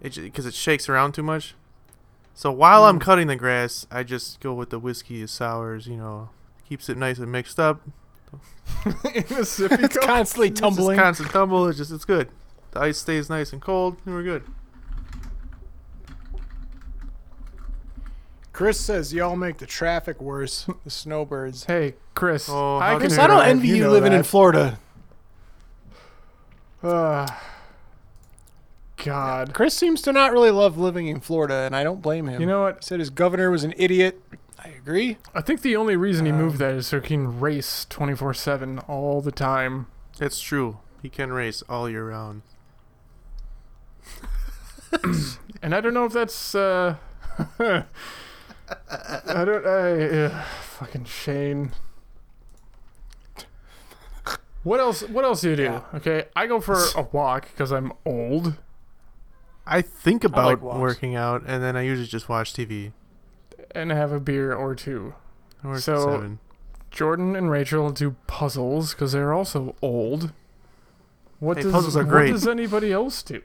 because it shakes around too much. So while I'm cutting the grass, I just go with the whiskey as sours, you know, keeps it nice and mixed up. It's constantly tumbling. It's constant tumble. It's good. The ice stays nice and cold, and we're good. Chris says y'all make the traffic worse. The snowbirds. Hey, Chris. Oh, Chris, I don't envy you living in Florida. God. Chris seems to not really love living in Florida, and I don't blame him. You know what? He said his governor was an idiot. I agree. I think the only reason he moved that is so he can race 24/7 all the time. That's true. He can race all year round. And I don't know if that's... I don't... fucking Shane. What else do you do? Yeah. Okay, I go for a walk because I'm old. I think about working out, and then I usually just watch TV. And have a beer or two. Or so, seven. Jordan and Rachel do puzzles because they're also old. Puzzles are great. What does anybody else do?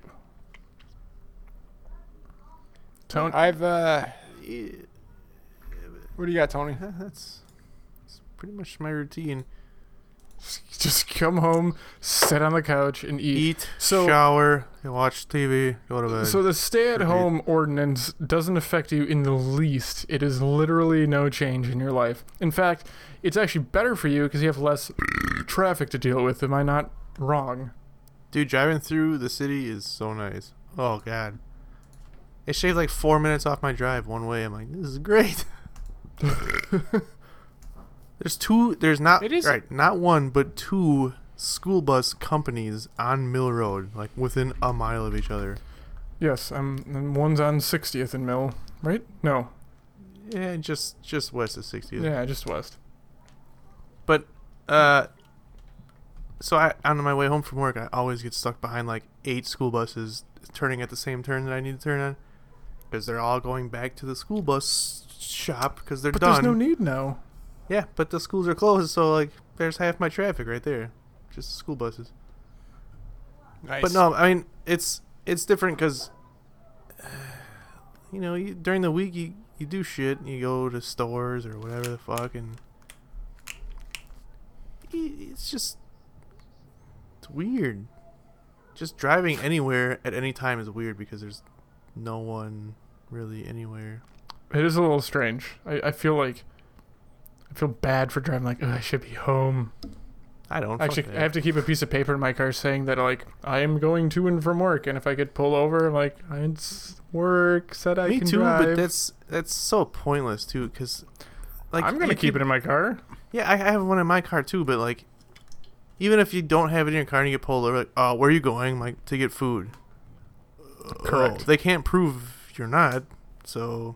Tony? What do you got, Tony? That's pretty much my routine. Just come home, sit on the couch, and eat. Shower, watch TV, go to bed. So the stay-at-home ordinance doesn't affect you in the least. It is literally no change in your life. In fact, it's actually better for you because you have less traffic to deal with. Am I not wrong? Dude, driving through the city is so nice. Oh, God. It shaved like 4 minutes off my drive one way. I'm like, this is great. There's not one, but two school bus companies on Mill Road, like within a mile of each other. Yes, and one's on 60th and Mill, right? No. Yeah, just west of 60th. Yeah, just west. But, so on my way home from work, I always get stuck behind like 8 school buses turning at the same turn that I need to turn on, because they're all going back to the school bus shop because they're done. But there's no need now. Yeah, but the schools are closed, so like there's half my traffic right there, just school buses. Nice. But no, I mean it's different because you know during the week you do shit, and you go to stores or whatever the fuck, and it's weird. Just driving anywhere at any time is weird because there's no one really anywhere. It is a little strange. I feel bad for driving. Like, I should be home. I don't. Actually, I have to keep a piece of paper in my car saying that, like, I am going to and from work, and if I could pull over, like, it's work. Said I can drive. Me too, but that's so pointless too, because like I'm gonna keep it in my car. Yeah, I have one in my car too, but like, even if you don't have it in your car and you get pulled over, like, oh, where are you going? Like to get food. Correct. Oh, they can't prove you're not, so.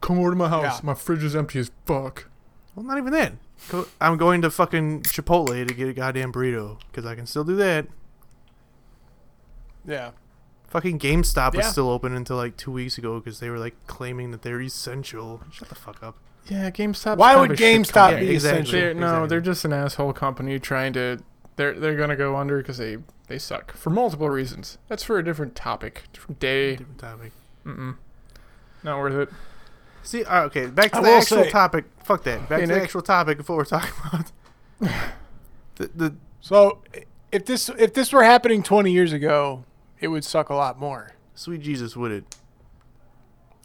Come over to my house. Yeah. My fridge is empty as fuck. Well, not even that. I'm going to fucking Chipotle to get a goddamn burrito because I can still do that. Yeah. Fucking GameStop was still open until like 2 weeks ago because they were like claiming that they're essential. Shut the fuck up. Yeah, GameStop. Why would GameStop be essential? They're just an asshole company trying to. They're gonna go under because they suck for multiple reasons. That's for a different topic, different day. Different topic. Not worth it. See, okay, back to the actual topic. Fuck that. Back to the actual topic before we're talking about So, if this were happening 20 years ago, it would suck a lot more. Sweet Jesus, would it?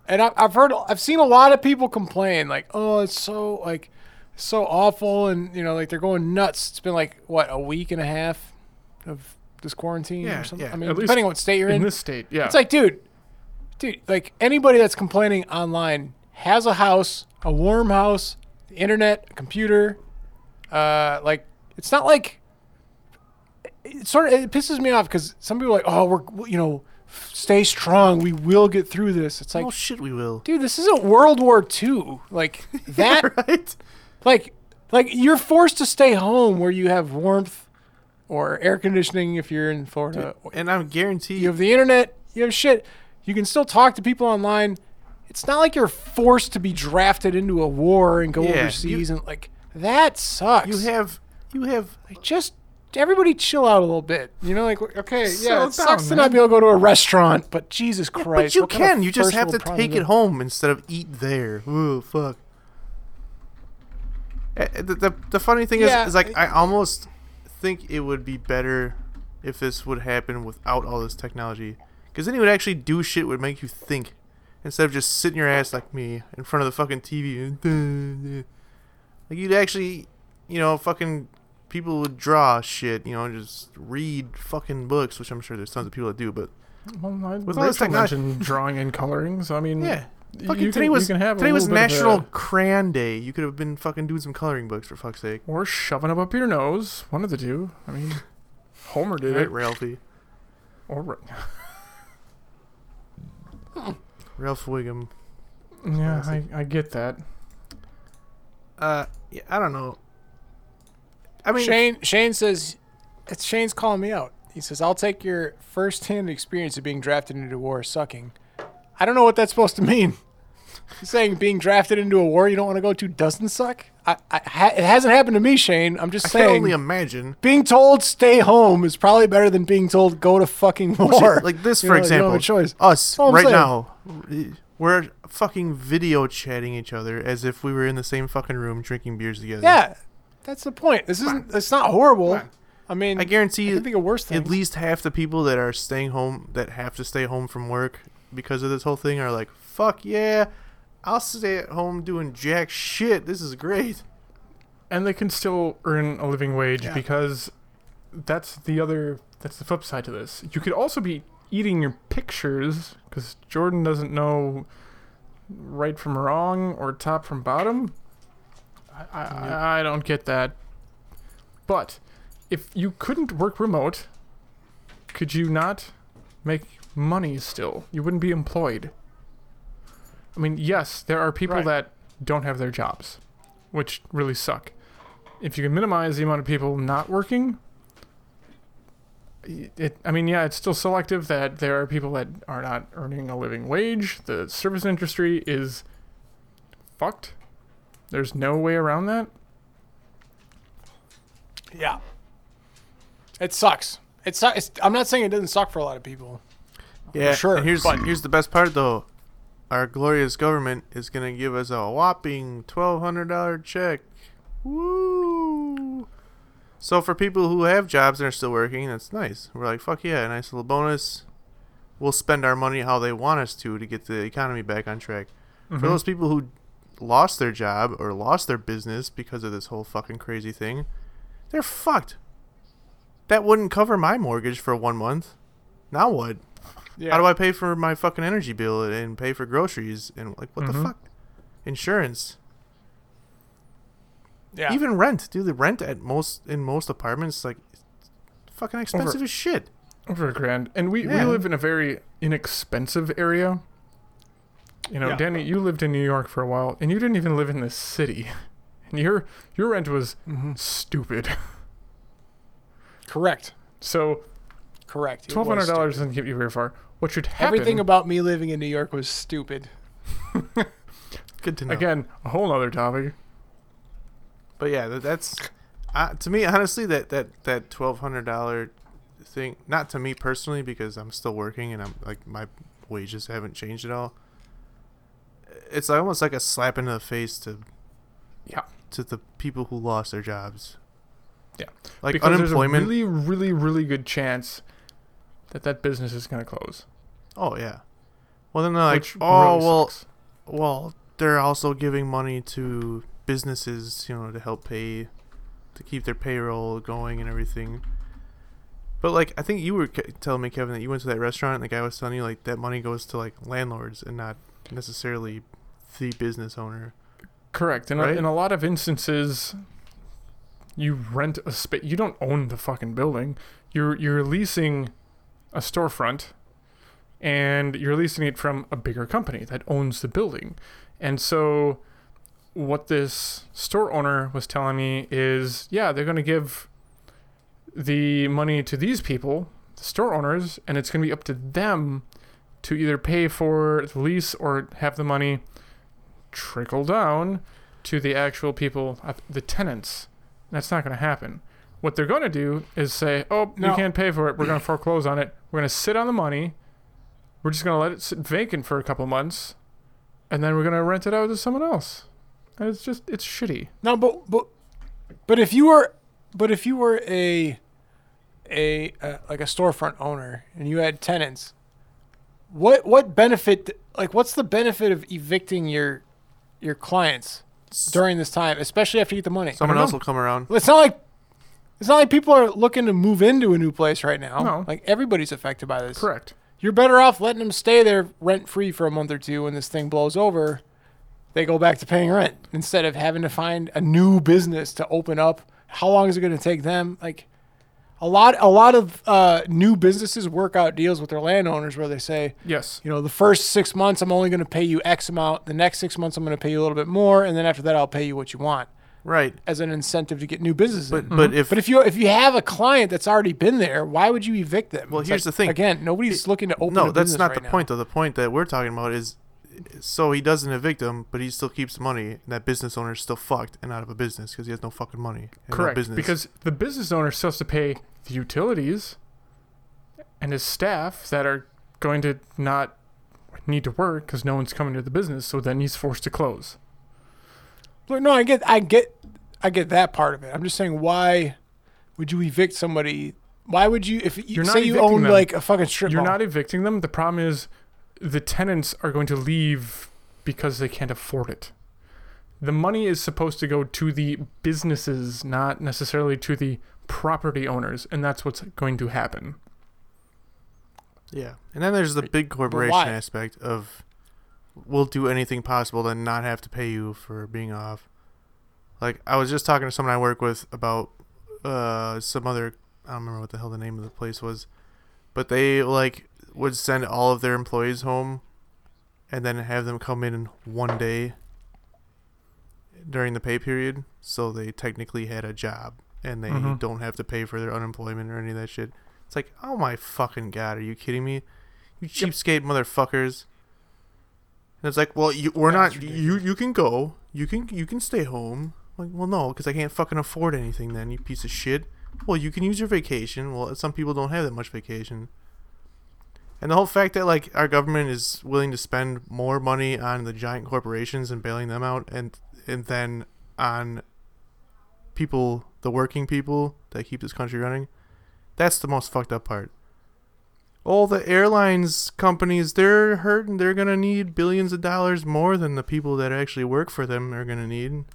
And I've seen a lot of people complain, like, oh, it's so like so awful, and you know, like they're going nuts. It's been like what a week and a half of this quarantine or something. Yeah. I mean, depending on what state you're in. In this state, yeah. It's like, dude, like anybody that's complaining online has a house, a warm house, the internet, a computer. Like it's not like it pisses me off because some people are like, oh, stay strong, we will get through this. It's like, oh shit, we will. Dude, this isn't World War II. Like that, yeah, right? Like you're forced to stay home where you have warmth or air conditioning if you're in Florida. Dude, and I'm guaranteed you have the internet, you have shit. You can still talk to people online. It's not like you're forced to be drafted into a war and go overseas and like that sucks. You have like, just everybody chill out a little bit. You know, like, okay, so yeah, it sucks to not be able to go to a restaurant, but Jesus Christ. Yeah, but you can. You just have to take it home instead of eat there. Ooh, fuck. The funny thing is like, I almost think it would be better if this would happen without all this technology. Because then it would actually do shit that would make you think. Instead of just sitting your ass like me in front of the fucking TV. Like, you'd actually, you know, fucking... people would draw shit, you know, and just read fucking books, which I'm sure there's tons of people that do, but... Well, I mentioned drawing and coloring, so I mean... Yeah. Today was National Crayon Day. You could have been fucking doing some coloring books, for fuck's sake. Or shoving them up your nose. One of the two. I mean, Homer did it. Ralphie. Or... Ralph Wiggum. Yeah, I get that. Yeah, I don't know. I mean, Shane says, Shane's calling me out. He says, I'll take your first-hand experience of being drafted into war sucking. I don't know what that's supposed to mean. He's saying being drafted into a war you don't want to go to doesn't suck? It hasn't happened to me, Shane. I'm just saying. I can only imagine. Being told stay home is probably better than being told go to fucking war. Like this, for example. You don't have a choice. Us, right now, we're fucking video chatting each other as if we were in the same fucking room drinking beers together. Yeah. That's the point. This isn't. It's not horrible. I mean, I guarantee you. I think of worse things. At least half the people that are staying home, that have to stay home from work because of this whole thing, are like, "Fuck yeah, I'll stay at home doing jack shit. This is great." And they can still earn a living wage because that's the other. That's the flip side to this. You could also be eating your pictures because Jordan doesn't know right from wrong or top from bottom. I don't get that. But if you couldn't work remote, could you not make money still? You wouldn't be employed. I mean, yes, there are people that don't have their jobs, which really suck. If you can minimize the amount of people not working, it's still selective that there are people that are not earning a living wage. The service industry is fucked. There's no way around that. Yeah. It sucks. I'm not saying it doesn't suck for a lot of people. Yeah, sure. And here's the best part, though. Our glorious government is going to give us a whopping $1,200 check. Woo! So for people who have jobs and are still working, that's nice. We're like, fuck yeah, a nice little bonus. We'll spend our money how they want us to get the economy back on track. Mm-hmm. For those people who lost their job or lost their business because of this whole fucking crazy thing, they're fucked. That wouldn't cover my mortgage for 1 month. Now what? Yeah. How do I pay for my fucking energy bill and pay for groceries and like what the fuck? Insurance. Yeah. Even rent. Dude, the rent at most apartments like fucking expensive as shit. Over $1,000. And we live in a very inexpensive area. You know, yeah. Danny, you lived in New York for a while, and you didn't even live in this city. And your rent was stupid. Correct. So, correct. $1,200 doesn't get you very far. What should happen... Everything about me living in New York was stupid. Good to know. Again, a whole other topic. But yeah, that's... to me, honestly, that $1,200 thing... Not to me personally, because I'm still working, and I'm like my wages haven't changed at all. It's almost like a slap in the face to the people who lost their jobs. Yeah. Like because unemployment. There's a really, really, really good chance that business is going to close. Oh, yeah. Well, then they're like, they're also giving money to businesses, you know, to help pay, to keep their payroll going and everything. But, like, I think you were telling me, Kevin, that you went to that restaurant and the guy was telling you, like, that money goes to, like, landlords and not necessarily the business owner. Correct. And in a lot of instances, you rent a space. You don't own the fucking building. You're leasing a storefront, and you're leasing it from a bigger company that owns the building. And so what this store owner was telling me is, yeah, they're going to give the money to these people, the store owners, and it's going to be up to them to either pay for the lease or have the money trickle down to the actual people, the tenants. That's not going to happen. What they're going to do is say, oh, no, you can't pay for it. We're going to foreclose on it. We're going to sit on the money. We're just going to let it sit vacant for a couple of months. And then we're going to rent it out to someone else. And it's just, it's shitty. No, but if you were a like a storefront owner and you had tenants, what benefit, like what's the benefit of evicting your clients during this time, especially after you get the money? Someone else will come around. It's not like people are looking to move into a new place right now. No. Like everybody's affected by this. Correct. You're better off letting them stay there rent free for a month or two when this thing blows over. They go back to paying rent instead of having to find a new business to open up. How long is it going to take them? Like a lot of new businesses work out deals with their landowners where they say, yes, you know, the first 6 months I'm only going to pay you X amount. The next 6 months I'm going to pay you a little bit more, and then after that I'll pay you what you want. Right. As an incentive to get new businesses. But if you have a client that's already been there, why would you evict them? Well, here's the thing. Again, nobody's looking to open a business right now. No, that's not the point, though. The point that we're talking about is, so he doesn't evict them, but he still keeps the money. And that business owner is still fucked and out of a business because he has no fucking money. Correct. No business. Because the business owner still has to pay the utilities and his staff that are going to not need to work because no one's coming to the business. So then he's forced to close. Look, no, I get that part of it. I'm just saying, why would you evict somebody? Why would you, if you say you own like a fucking strip mall? You're not evicting them. The problem is, the tenants are going to leave because they can't afford it. The money is supposed to go to the businesses, not necessarily to the property owners, and that's what's going to happen. Yeah, and then there's the big corporation aspect of, we'll do anything possible to not have to pay you for being off. Like, I was just talking to someone I work with about some other, I don't remember what the hell the name of the place was, but they like would send all of their employees home and then have them come in one day during the pay period, so they technically had a job and they don't have to pay for their unemployment or any of that shit. It's like, oh my fucking God, are you kidding me? You cheapskate motherfuckers. And it's like, well, you can go. You can stay home. Like, well, no, because I can't fucking afford anything then, you piece of shit. Well, you can use your vacation. Well, some people don't have that much vacation. And the whole fact that, like, our government is willing to spend more money on the giant corporations and bailing them out and then on people, the working people that keep this country running, that's the most fucked up part. All the airlines companies, they're hurting. They're going to need billions of dollars more than the people that actually work for them are going to need.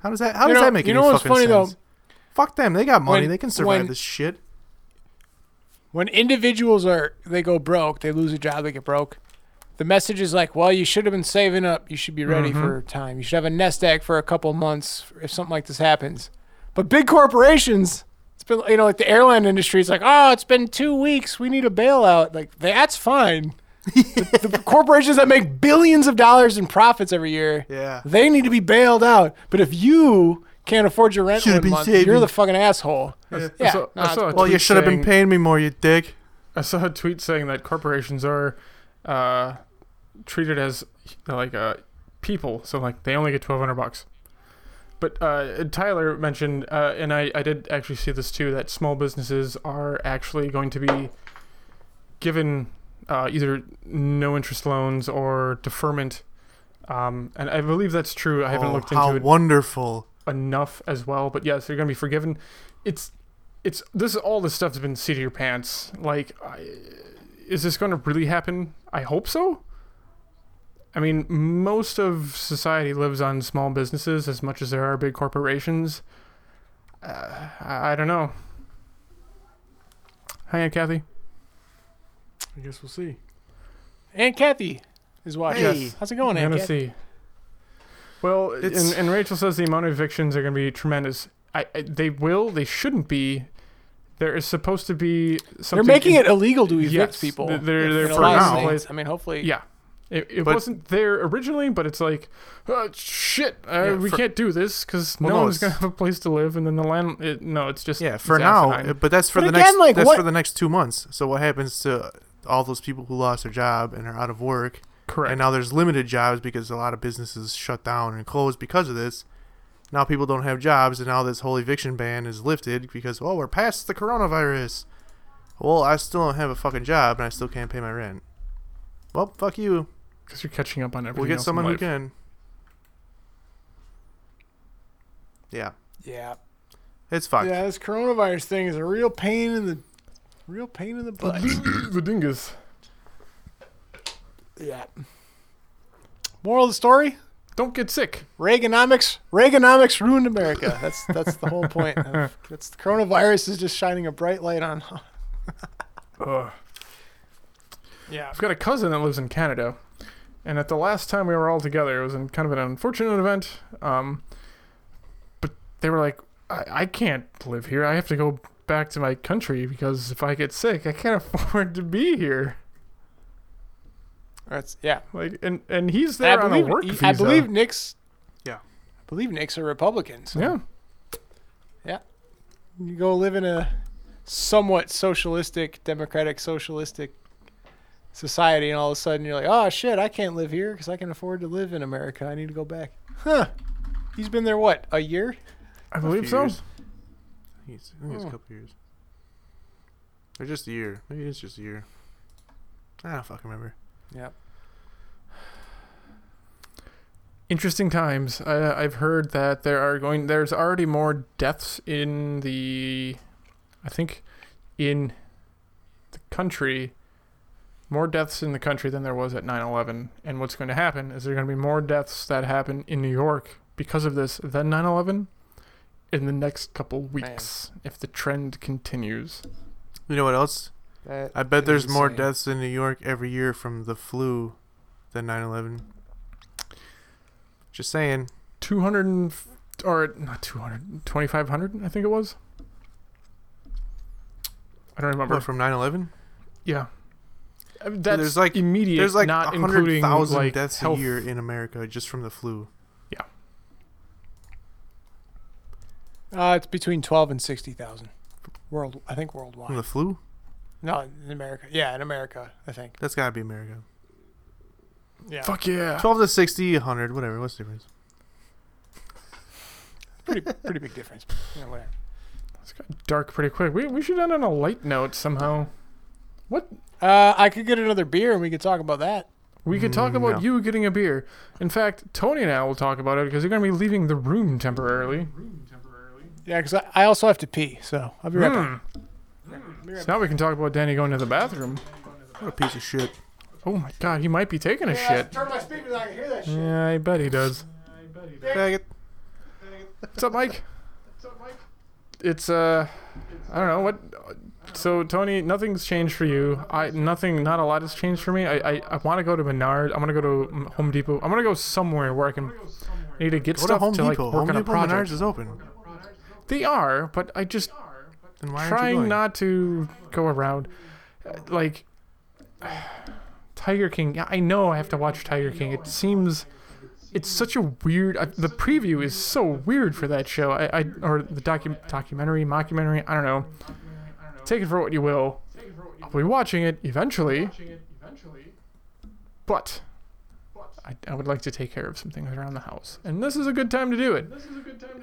How does that make any fucking sense? You know what's funny, though? Fuck them. They got money. They can survive this shit. When individuals they go broke, they lose a job, they get broke, the message is like, well, you should have been saving up. You should be ready for time. You should have a nest egg for a couple months if something like this happens. But big corporations... It's been, you know, like the airline industry is like, oh, it's been 2 weeks. We need a bailout. Like, that's fine. the corporations that make billions of dollars in profits every year, they need to be bailed out. But if you can't afford your rent one month, you're the fucking asshole. Yeah. I saw you should have been paying me more, you dick. I saw a tweet saying that corporations are treated as like people. So, like, they only get $1,200. But Tyler mentioned, and I did actually see this too, that small businesses are actually going to be given either no-interest loans or deferment. And I believe that's true. I haven't looked into it wonderful enough as well. But yes, they're going to be forgiven. It's this is all this stuff that's been seat of your pants. Like, is this going to really happen? I hope so. I mean, most of society lives on small businesses as much as there are big corporations. I don't know. Hi, Aunt Kathy. I guess we'll see. Aunt Kathy is watching. Hey. Yes. How's it going, Aunt Kathy? See. Well, and Rachel says the amount of evictions are going to be tremendous. They shouldn't be. There is supposed to be something. They're making it illegal to evict people. They're for now. I mean, hopefully. Yeah. It wasn't there originally, but it's like, oh, shit, we can't do this because no one's going to have a place to live. And then the land, it's just... Yeah, for now, asinine. But that's for but the again, next like, that's what? For the next 2 months. So what happens to all those people who lost their job and are out of work? Correct. And now there's limited jobs because a lot of businesses shut down and closed because of this. Now people don't have jobs, and now this whole eviction ban is lifted because, oh, we're past the coronavirus. Well, I still don't have a fucking job, and I still can't pay my rent. Well, fuck you. Because you're catching up on everything. We'll get else someone in life. Who can. Yeah. Yeah. It's fucked. Yeah, this coronavirus thing is a real pain in the butt. The dingus. Yeah. Moral of the story? Don't get sick. Reaganomics ruined America. That's the whole point. The coronavirus is just shining a bright light on. Yeah. I've got a cousin that lives in Canada, and at the last time we were all together, it was in kind of an unfortunate event. But they were like, I can't live here. I have to go back to my country because if I get sick, I can't afford to be here. That's, yeah, like and he's there on a work visa. I believe Nick's a Republican. So. Yeah. You go live in a somewhat socialistic, democratic, socialistic society, and all of a sudden you're like, oh shit, I can't live here because I can afford to live in America. I need to go back. Huh? He's been there what, a year? I believe so. I think it's a couple years. Or just a year. Maybe it's just a year. I don't fucking remember. Yep. Interesting times. I've heard that there's already more deaths in the country than there was at 9/11. And what's going to happen is there are going to be more deaths that happen in New York because of this than 9/11 in the next couple weeks, if the trend continues. You know what else? That I bet there's more deaths in New York every year from the flu than 9/11. Just saying. 2,500, I think it was. I don't remember. What, from 9/11? Yeah. That's there's like, immediate, there's like not including 100,000 like deaths a year in America just from the flu. Yeah. It's between 12,000 and 60,000. Worldwide. From the flu? No, in America. Yeah, in America, I think. That's got to be America. Yeah. Fuck yeah. 12 to 60, 100, whatever. What's the difference? Pretty big difference. Yeah, whatever. It's got dark pretty quick. We should end on a light note somehow. What? I could get another beer and we could talk about that. We could talk about you getting a beer. In fact, Tony and I will talk about it because you're going to be leaving the room temporarily. Yeah, because I also have to pee, so I'll be right back. So now we can talk about Danny going to the bathroom. What a piece of shit. Oh my god, he might be taking a shit. Turn my speakers on, I can hear that shit. Yeah, I bet he does. Dang it. What's up, Mike? It's, I don't know, what... So, Tony, nothing's changed for you. Not a lot has changed for me. I want to go to Menard. I want to go to Home Depot. I want to go somewhere where I can... need to get stuff to, like, work on a project. Home Depot, Menards is open. They are, but I just... trying not to go around like Tiger King. I know I have to watch Tiger King. It seems it's such a weird the preview is so weird for that show. Or the documentary mockumentary, I don't know, take it for what you will. I'll be watching it eventually, but I would like to take care of some things around the house. And this is a good time to do it.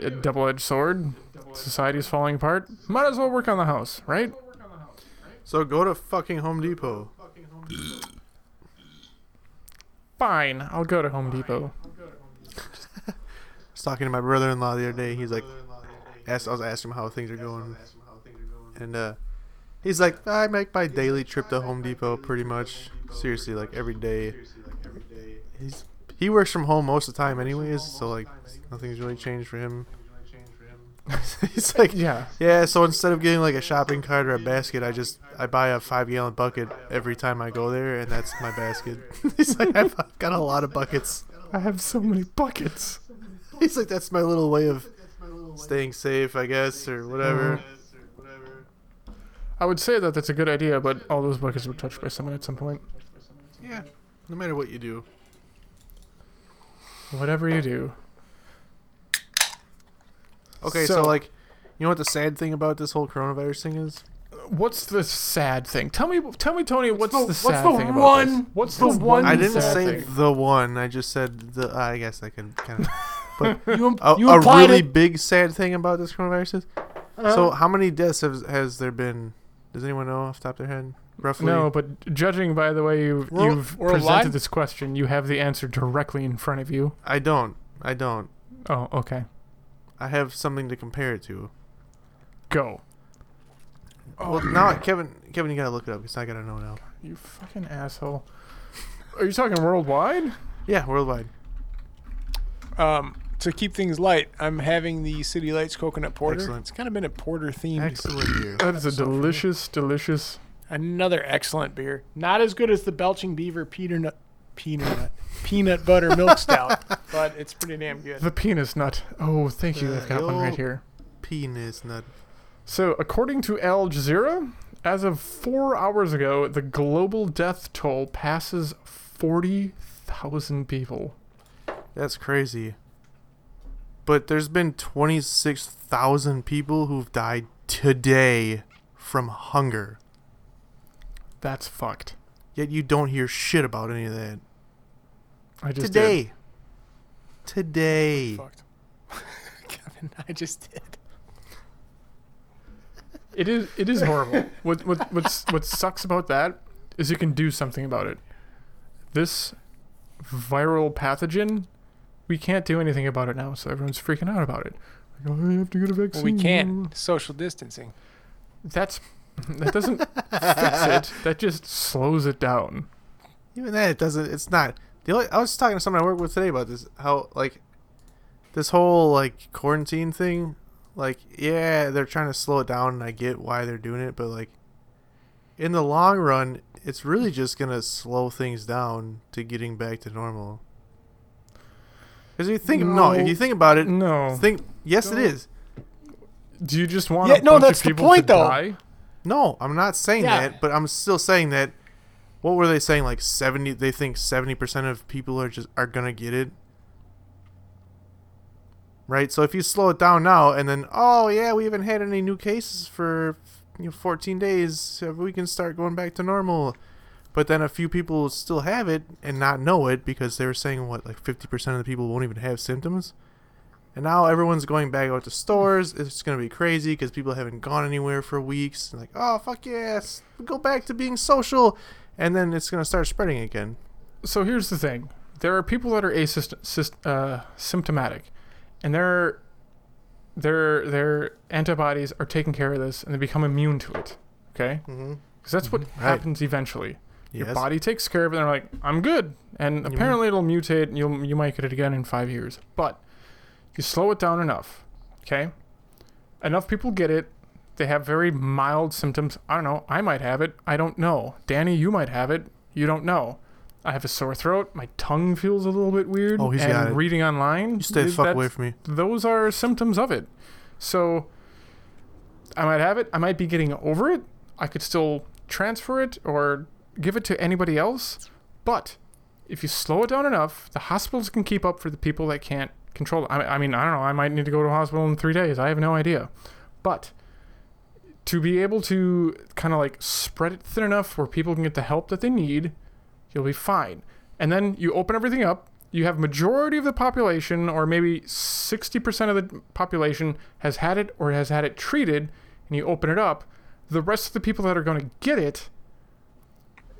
A double-edged sword. Society's falling apart. Might as well work on the house, right? So go to fucking Home Depot. Fine. I'll go to Home Depot. I was talking to my brother-in-law the other day. He's like, I was asking him how things are going. And he's like, I make my daily trip to Home Depot pretty much. Seriously, like every day. He works from home most of the time anyways, so like nothing's really changed for him. He's like, yeah. So instead of getting like a shopping cart or a basket, I buy a 5-gallon bucket every time I go there, and that's my basket. He's like, I've got a lot of buckets. I have so many buckets. He's like, that's my little way of staying safe, I guess, or whatever. I would say that that's a good idea, but all those buckets were touched by someone at some point. Yeah, no matter what you do. Whatever you do. Okay, so like, you know what the sad thing about this whole coronavirus thing is? What's the sad thing? Tell me, Tony. What's the sad thing about this? I didn't say the one. I just said I guess I can kind of But you a really big sad thing about this coronavirus is, so how many deaths has there been? Does anyone know off the top of their head? Roughly? No, but judging by the way you've presented alive? This question, you have the answer directly in front of you. I don't. Oh, okay. I have something to compare it to. Go. Oh, well, now, Kevin, you gotta look it up because I gotta know now. God, you fucking asshole. Are you talking worldwide? Yeah, worldwide. To keep things light, I'm having the City Lights Coconut Porter. Excellent. It's kind of been a porter-themed. Excellent beer. That is a delicious. Another excellent beer. Not as good as the Belching Beaver peanut butter milk stout, but it's pretty damn good. The penis nut. Oh, thank you. I've got one right here. Penis nut. So, according to Al Jazeera, as of 4 hours ago, the global death toll passes 40,000 people. That's crazy. But there's been 26,000 people who've died today from hunger. That's fucked. Yet you don't hear shit about any of that. I just did. Today. Fucked. Kevin, I just did. It is horrible. What sucks about that is you can do something about it. This viral pathogen, we can't do anything about it now, so everyone's freaking out about it. Like, oh, I have to get a vaccine. Well, we can't. Social distancing. That doesn't fix it. That just slows it down. Even that, it doesn't. It's not. I was talking to someone I work with today about this. How this whole quarantine thing. Yeah, they're trying to slow it down, and I get why they're doing it, but in the long run, it's really just gonna slow things down to getting back to normal. Because if you think about it, it is. Do you just want? Yeah, that's the point, though. Die? No, I'm not saying that, but I'm still saying that. What were they saying? 70? They think 70% of people are gonna get it. Right, so if you slow it down now and then, we haven't had any new cases for 14 days, so we can start going back to normal. But then a few people still have it and not know it because they were saying 50% of the people won't even have symptoms. And now everyone's going back out to stores. It's going to be crazy because people haven't gone anywhere for weeks. And fuck yes, we go back to being social, and then it's going to start spreading again. So here's the thing: there are people that are asymptomatic. And their antibodies are taking care of this, and they become immune to it. Okay, because that's what happens eventually. Yes. Your body takes care of it, and they're like, "I'm good." And apparently, it'll mutate, and you might get it again in 5 years. But you slow it down enough. Okay, enough people get it. They have very mild symptoms. I don't know. I might have it. I don't know. Danny, you might have it. You don't know. I have a sore throat. My tongue feels a little bit weird. Oh, he's got it. And reading online. You stay the fuck away from me. Those are symptoms of it. So, I might have it. I might be getting over it. I could still transfer it or give it to anybody else. But, if you slow it down enough, the hospitals can keep up for the people that can't control it. I mean, I don't know. I might need to go to a hospital in 3 days. I have no idea. But, to be able to kind of spread it thin enough where people can get the help that they need, you'll be fine. And then you open everything up. You have majority of the population, or maybe 60% of the population has had it or has had it treated, and you open it up. The rest of the people that are going to get it,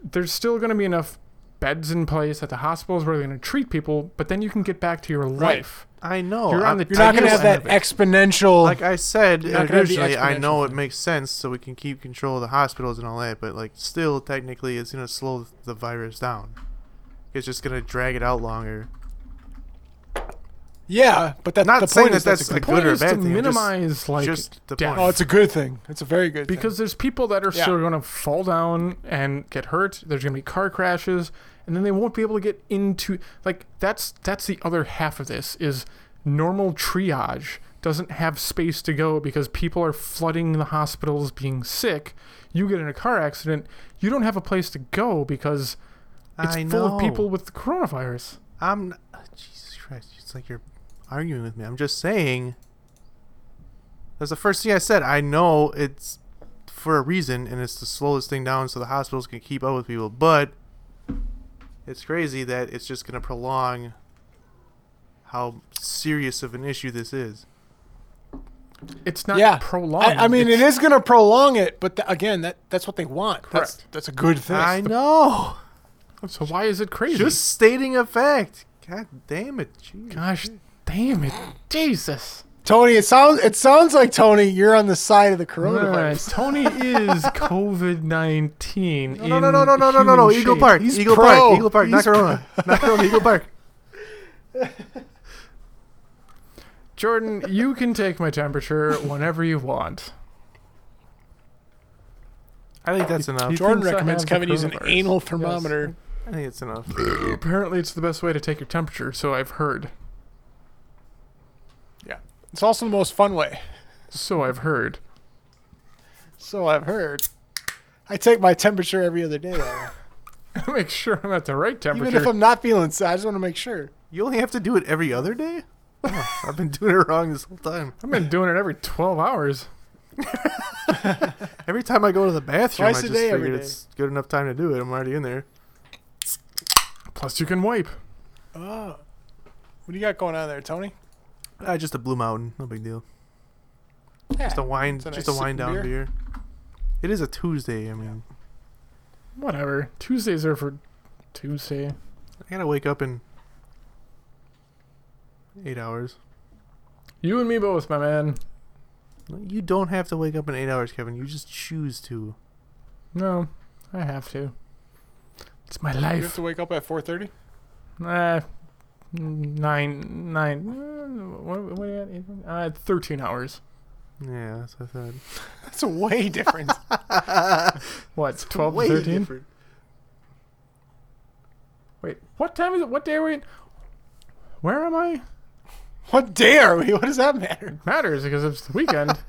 there's still going to be enough beds in place at the hospitals where they're going to treat people, but then you can get back to your life. I know. You're not going to have that exponential. Like I said, originally, I know it makes sense so we can keep control of the hospitals and all that, but still, technically, it's going to slow the virus down. It's just going to drag it out longer. Yeah, but that's not the saying point that that's a good or bad thing. Minimize just the death. Oh, it's a good thing. It's a very good thing. Because there's people that are still going to fall down and get hurt. There's going to be car crashes, and then they won't be able to get into that's the other half of this is normal triage doesn't have space to go because people are flooding the hospitals being sick. You get in a car accident, you don't have a place to go because it's full of people with the coronavirus. Jesus Christ, it's you're arguing with me. I'm just saying. That's the first thing I said. I know it's for a reason, and it's to slow this thing down so the hospitals can keep up with people. But it's crazy that it's just going to prolong how serious of an issue this is. It's not prolonged. I mean, it is going to prolong it, but again, that's what they want. Correct. That's a good thing. I know. So why is it crazy? Just stating a fact. God damn it. Jeez. Gosh damn it. Jesus. Tony, it sounds like, Tony, you're on the side of the coronavirus. Tony is COVID-19. No. Eagle Park. Not Corona. Not Corona. Eagle Park. Jordan, you can take my temperature whenever you want. I think that's enough. Jordan recommends Kevin use an anal thermometer. Yes. I think it's enough. Apparently, it's the best way to take your temperature, so I've heard. Yeah. It's also the most fun way. So I've heard. I take my temperature every other day. I make sure I'm at the right temperature. Even if I'm not feeling sad, I just want to make sure. You only have to do it every other day? Oh, I've been doing it wrong this whole time. I've been doing it every 12 hours. Every time I go to the bathroom, I just figured it's good enough time to do it. I'm already in there. Plus, you can wipe. Oh. What do you got going on there, Tony? Just a Blue Mountain. No big deal. Yeah, just a wind down beer. It is a Tuesday, I mean. Whatever. Tuesdays are for Tuesday. I gotta wake up and 8 hours. You and me both, my man. You don't have to wake up in 8 hours, Kevin. You just choose to. No, I have to. It's my life. You have to wake up at 4:30? 9. What do you got? 13 hours. Yeah, that's what I said. That's way different. What, 12 to 13? Different. Wait, what time is it? What day are we in? Where am I? What day are we? What does that matter? It matters because it's the weekend.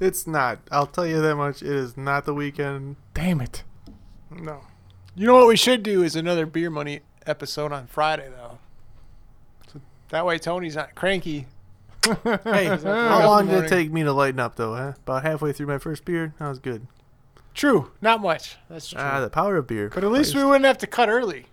It's not. I'll tell you that much. It is not the weekend. Damn it. No. You know what we should do is another Beer Money episode on Friday, though. So that way Tony's not cranky. Hey, how long did it take me to lighten up, though? Huh? About halfway through my first beer, that was good. True. Not much. That's true. The power of beer. But at least we wouldn't have to cut early.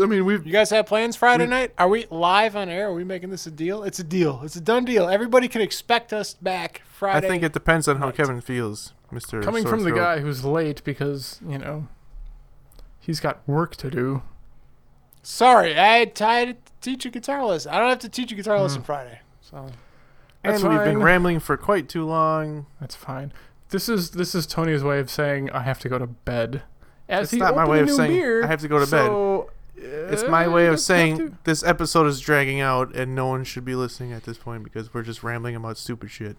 I mean, you guys have plans Friday night? Are we live on air? Are we making this a deal? It's a deal. It's a done deal. Everybody can expect us back Friday. I think it depends on how Kevin feels, Mr. Coming from the guy who's late because, you know, he's got work to do. Sorry, I tried to teach a guitar lesson. I don't have to teach a guitar lesson Friday. So that's fine. We've been rambling for quite too long. That's fine. This is Tony's way of saying I have to go to bed. It's not my way of saying I have to go to bed. It's my way of saying this episode is dragging out and no one should be listening at this point because we're just rambling about stupid shit.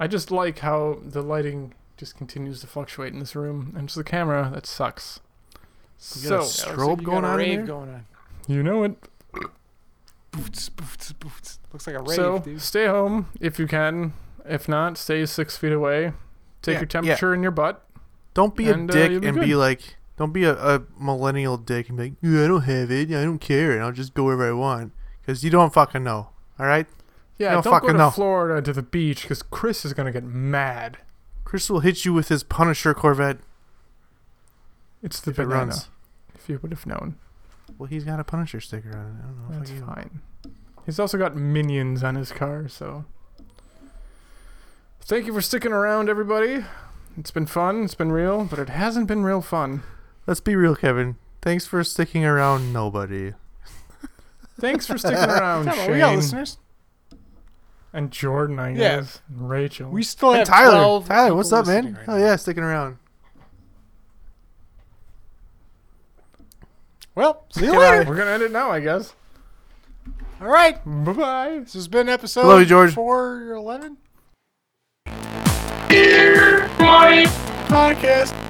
I just like how the lighting just continues to fluctuate in this room. And it's the camera that sucks. You got a strobe going on here? You know it. Boots. Looks like a rave, dude. So, stay home if you can. If not, stay 6 feet away. Take your temperature in your butt. Don't be a dick and be like, don't be a millennial dick and be like, I don't have it, I don't care, and I'll just go wherever I want. Because you don't fucking know, all right? Yeah, don't fucking go to Florida to the beach because Chris is going to get mad. Chris will hit you with his Punisher Corvette. It's the banana. If you would have known. Well, he's got a Punisher sticker on it. I don't know. That's fine. He's also got Minions on his car, so. Thank you for sticking around, everybody. It's been fun, it's been real, but it hasn't been real fun. Let's be real, Kevin. Thanks for sticking around, nobody. Thanks for sticking around, Shane. We got listeners. And Jordan, I guess. And Rachel. We still have Tyler. 12 Tyler, what's up, man? Right now. Yeah, sticking around. Well, see you later. We're going to end it now, I guess. All right. Bye-bye. This has been episode 411. Beer Money Podcast.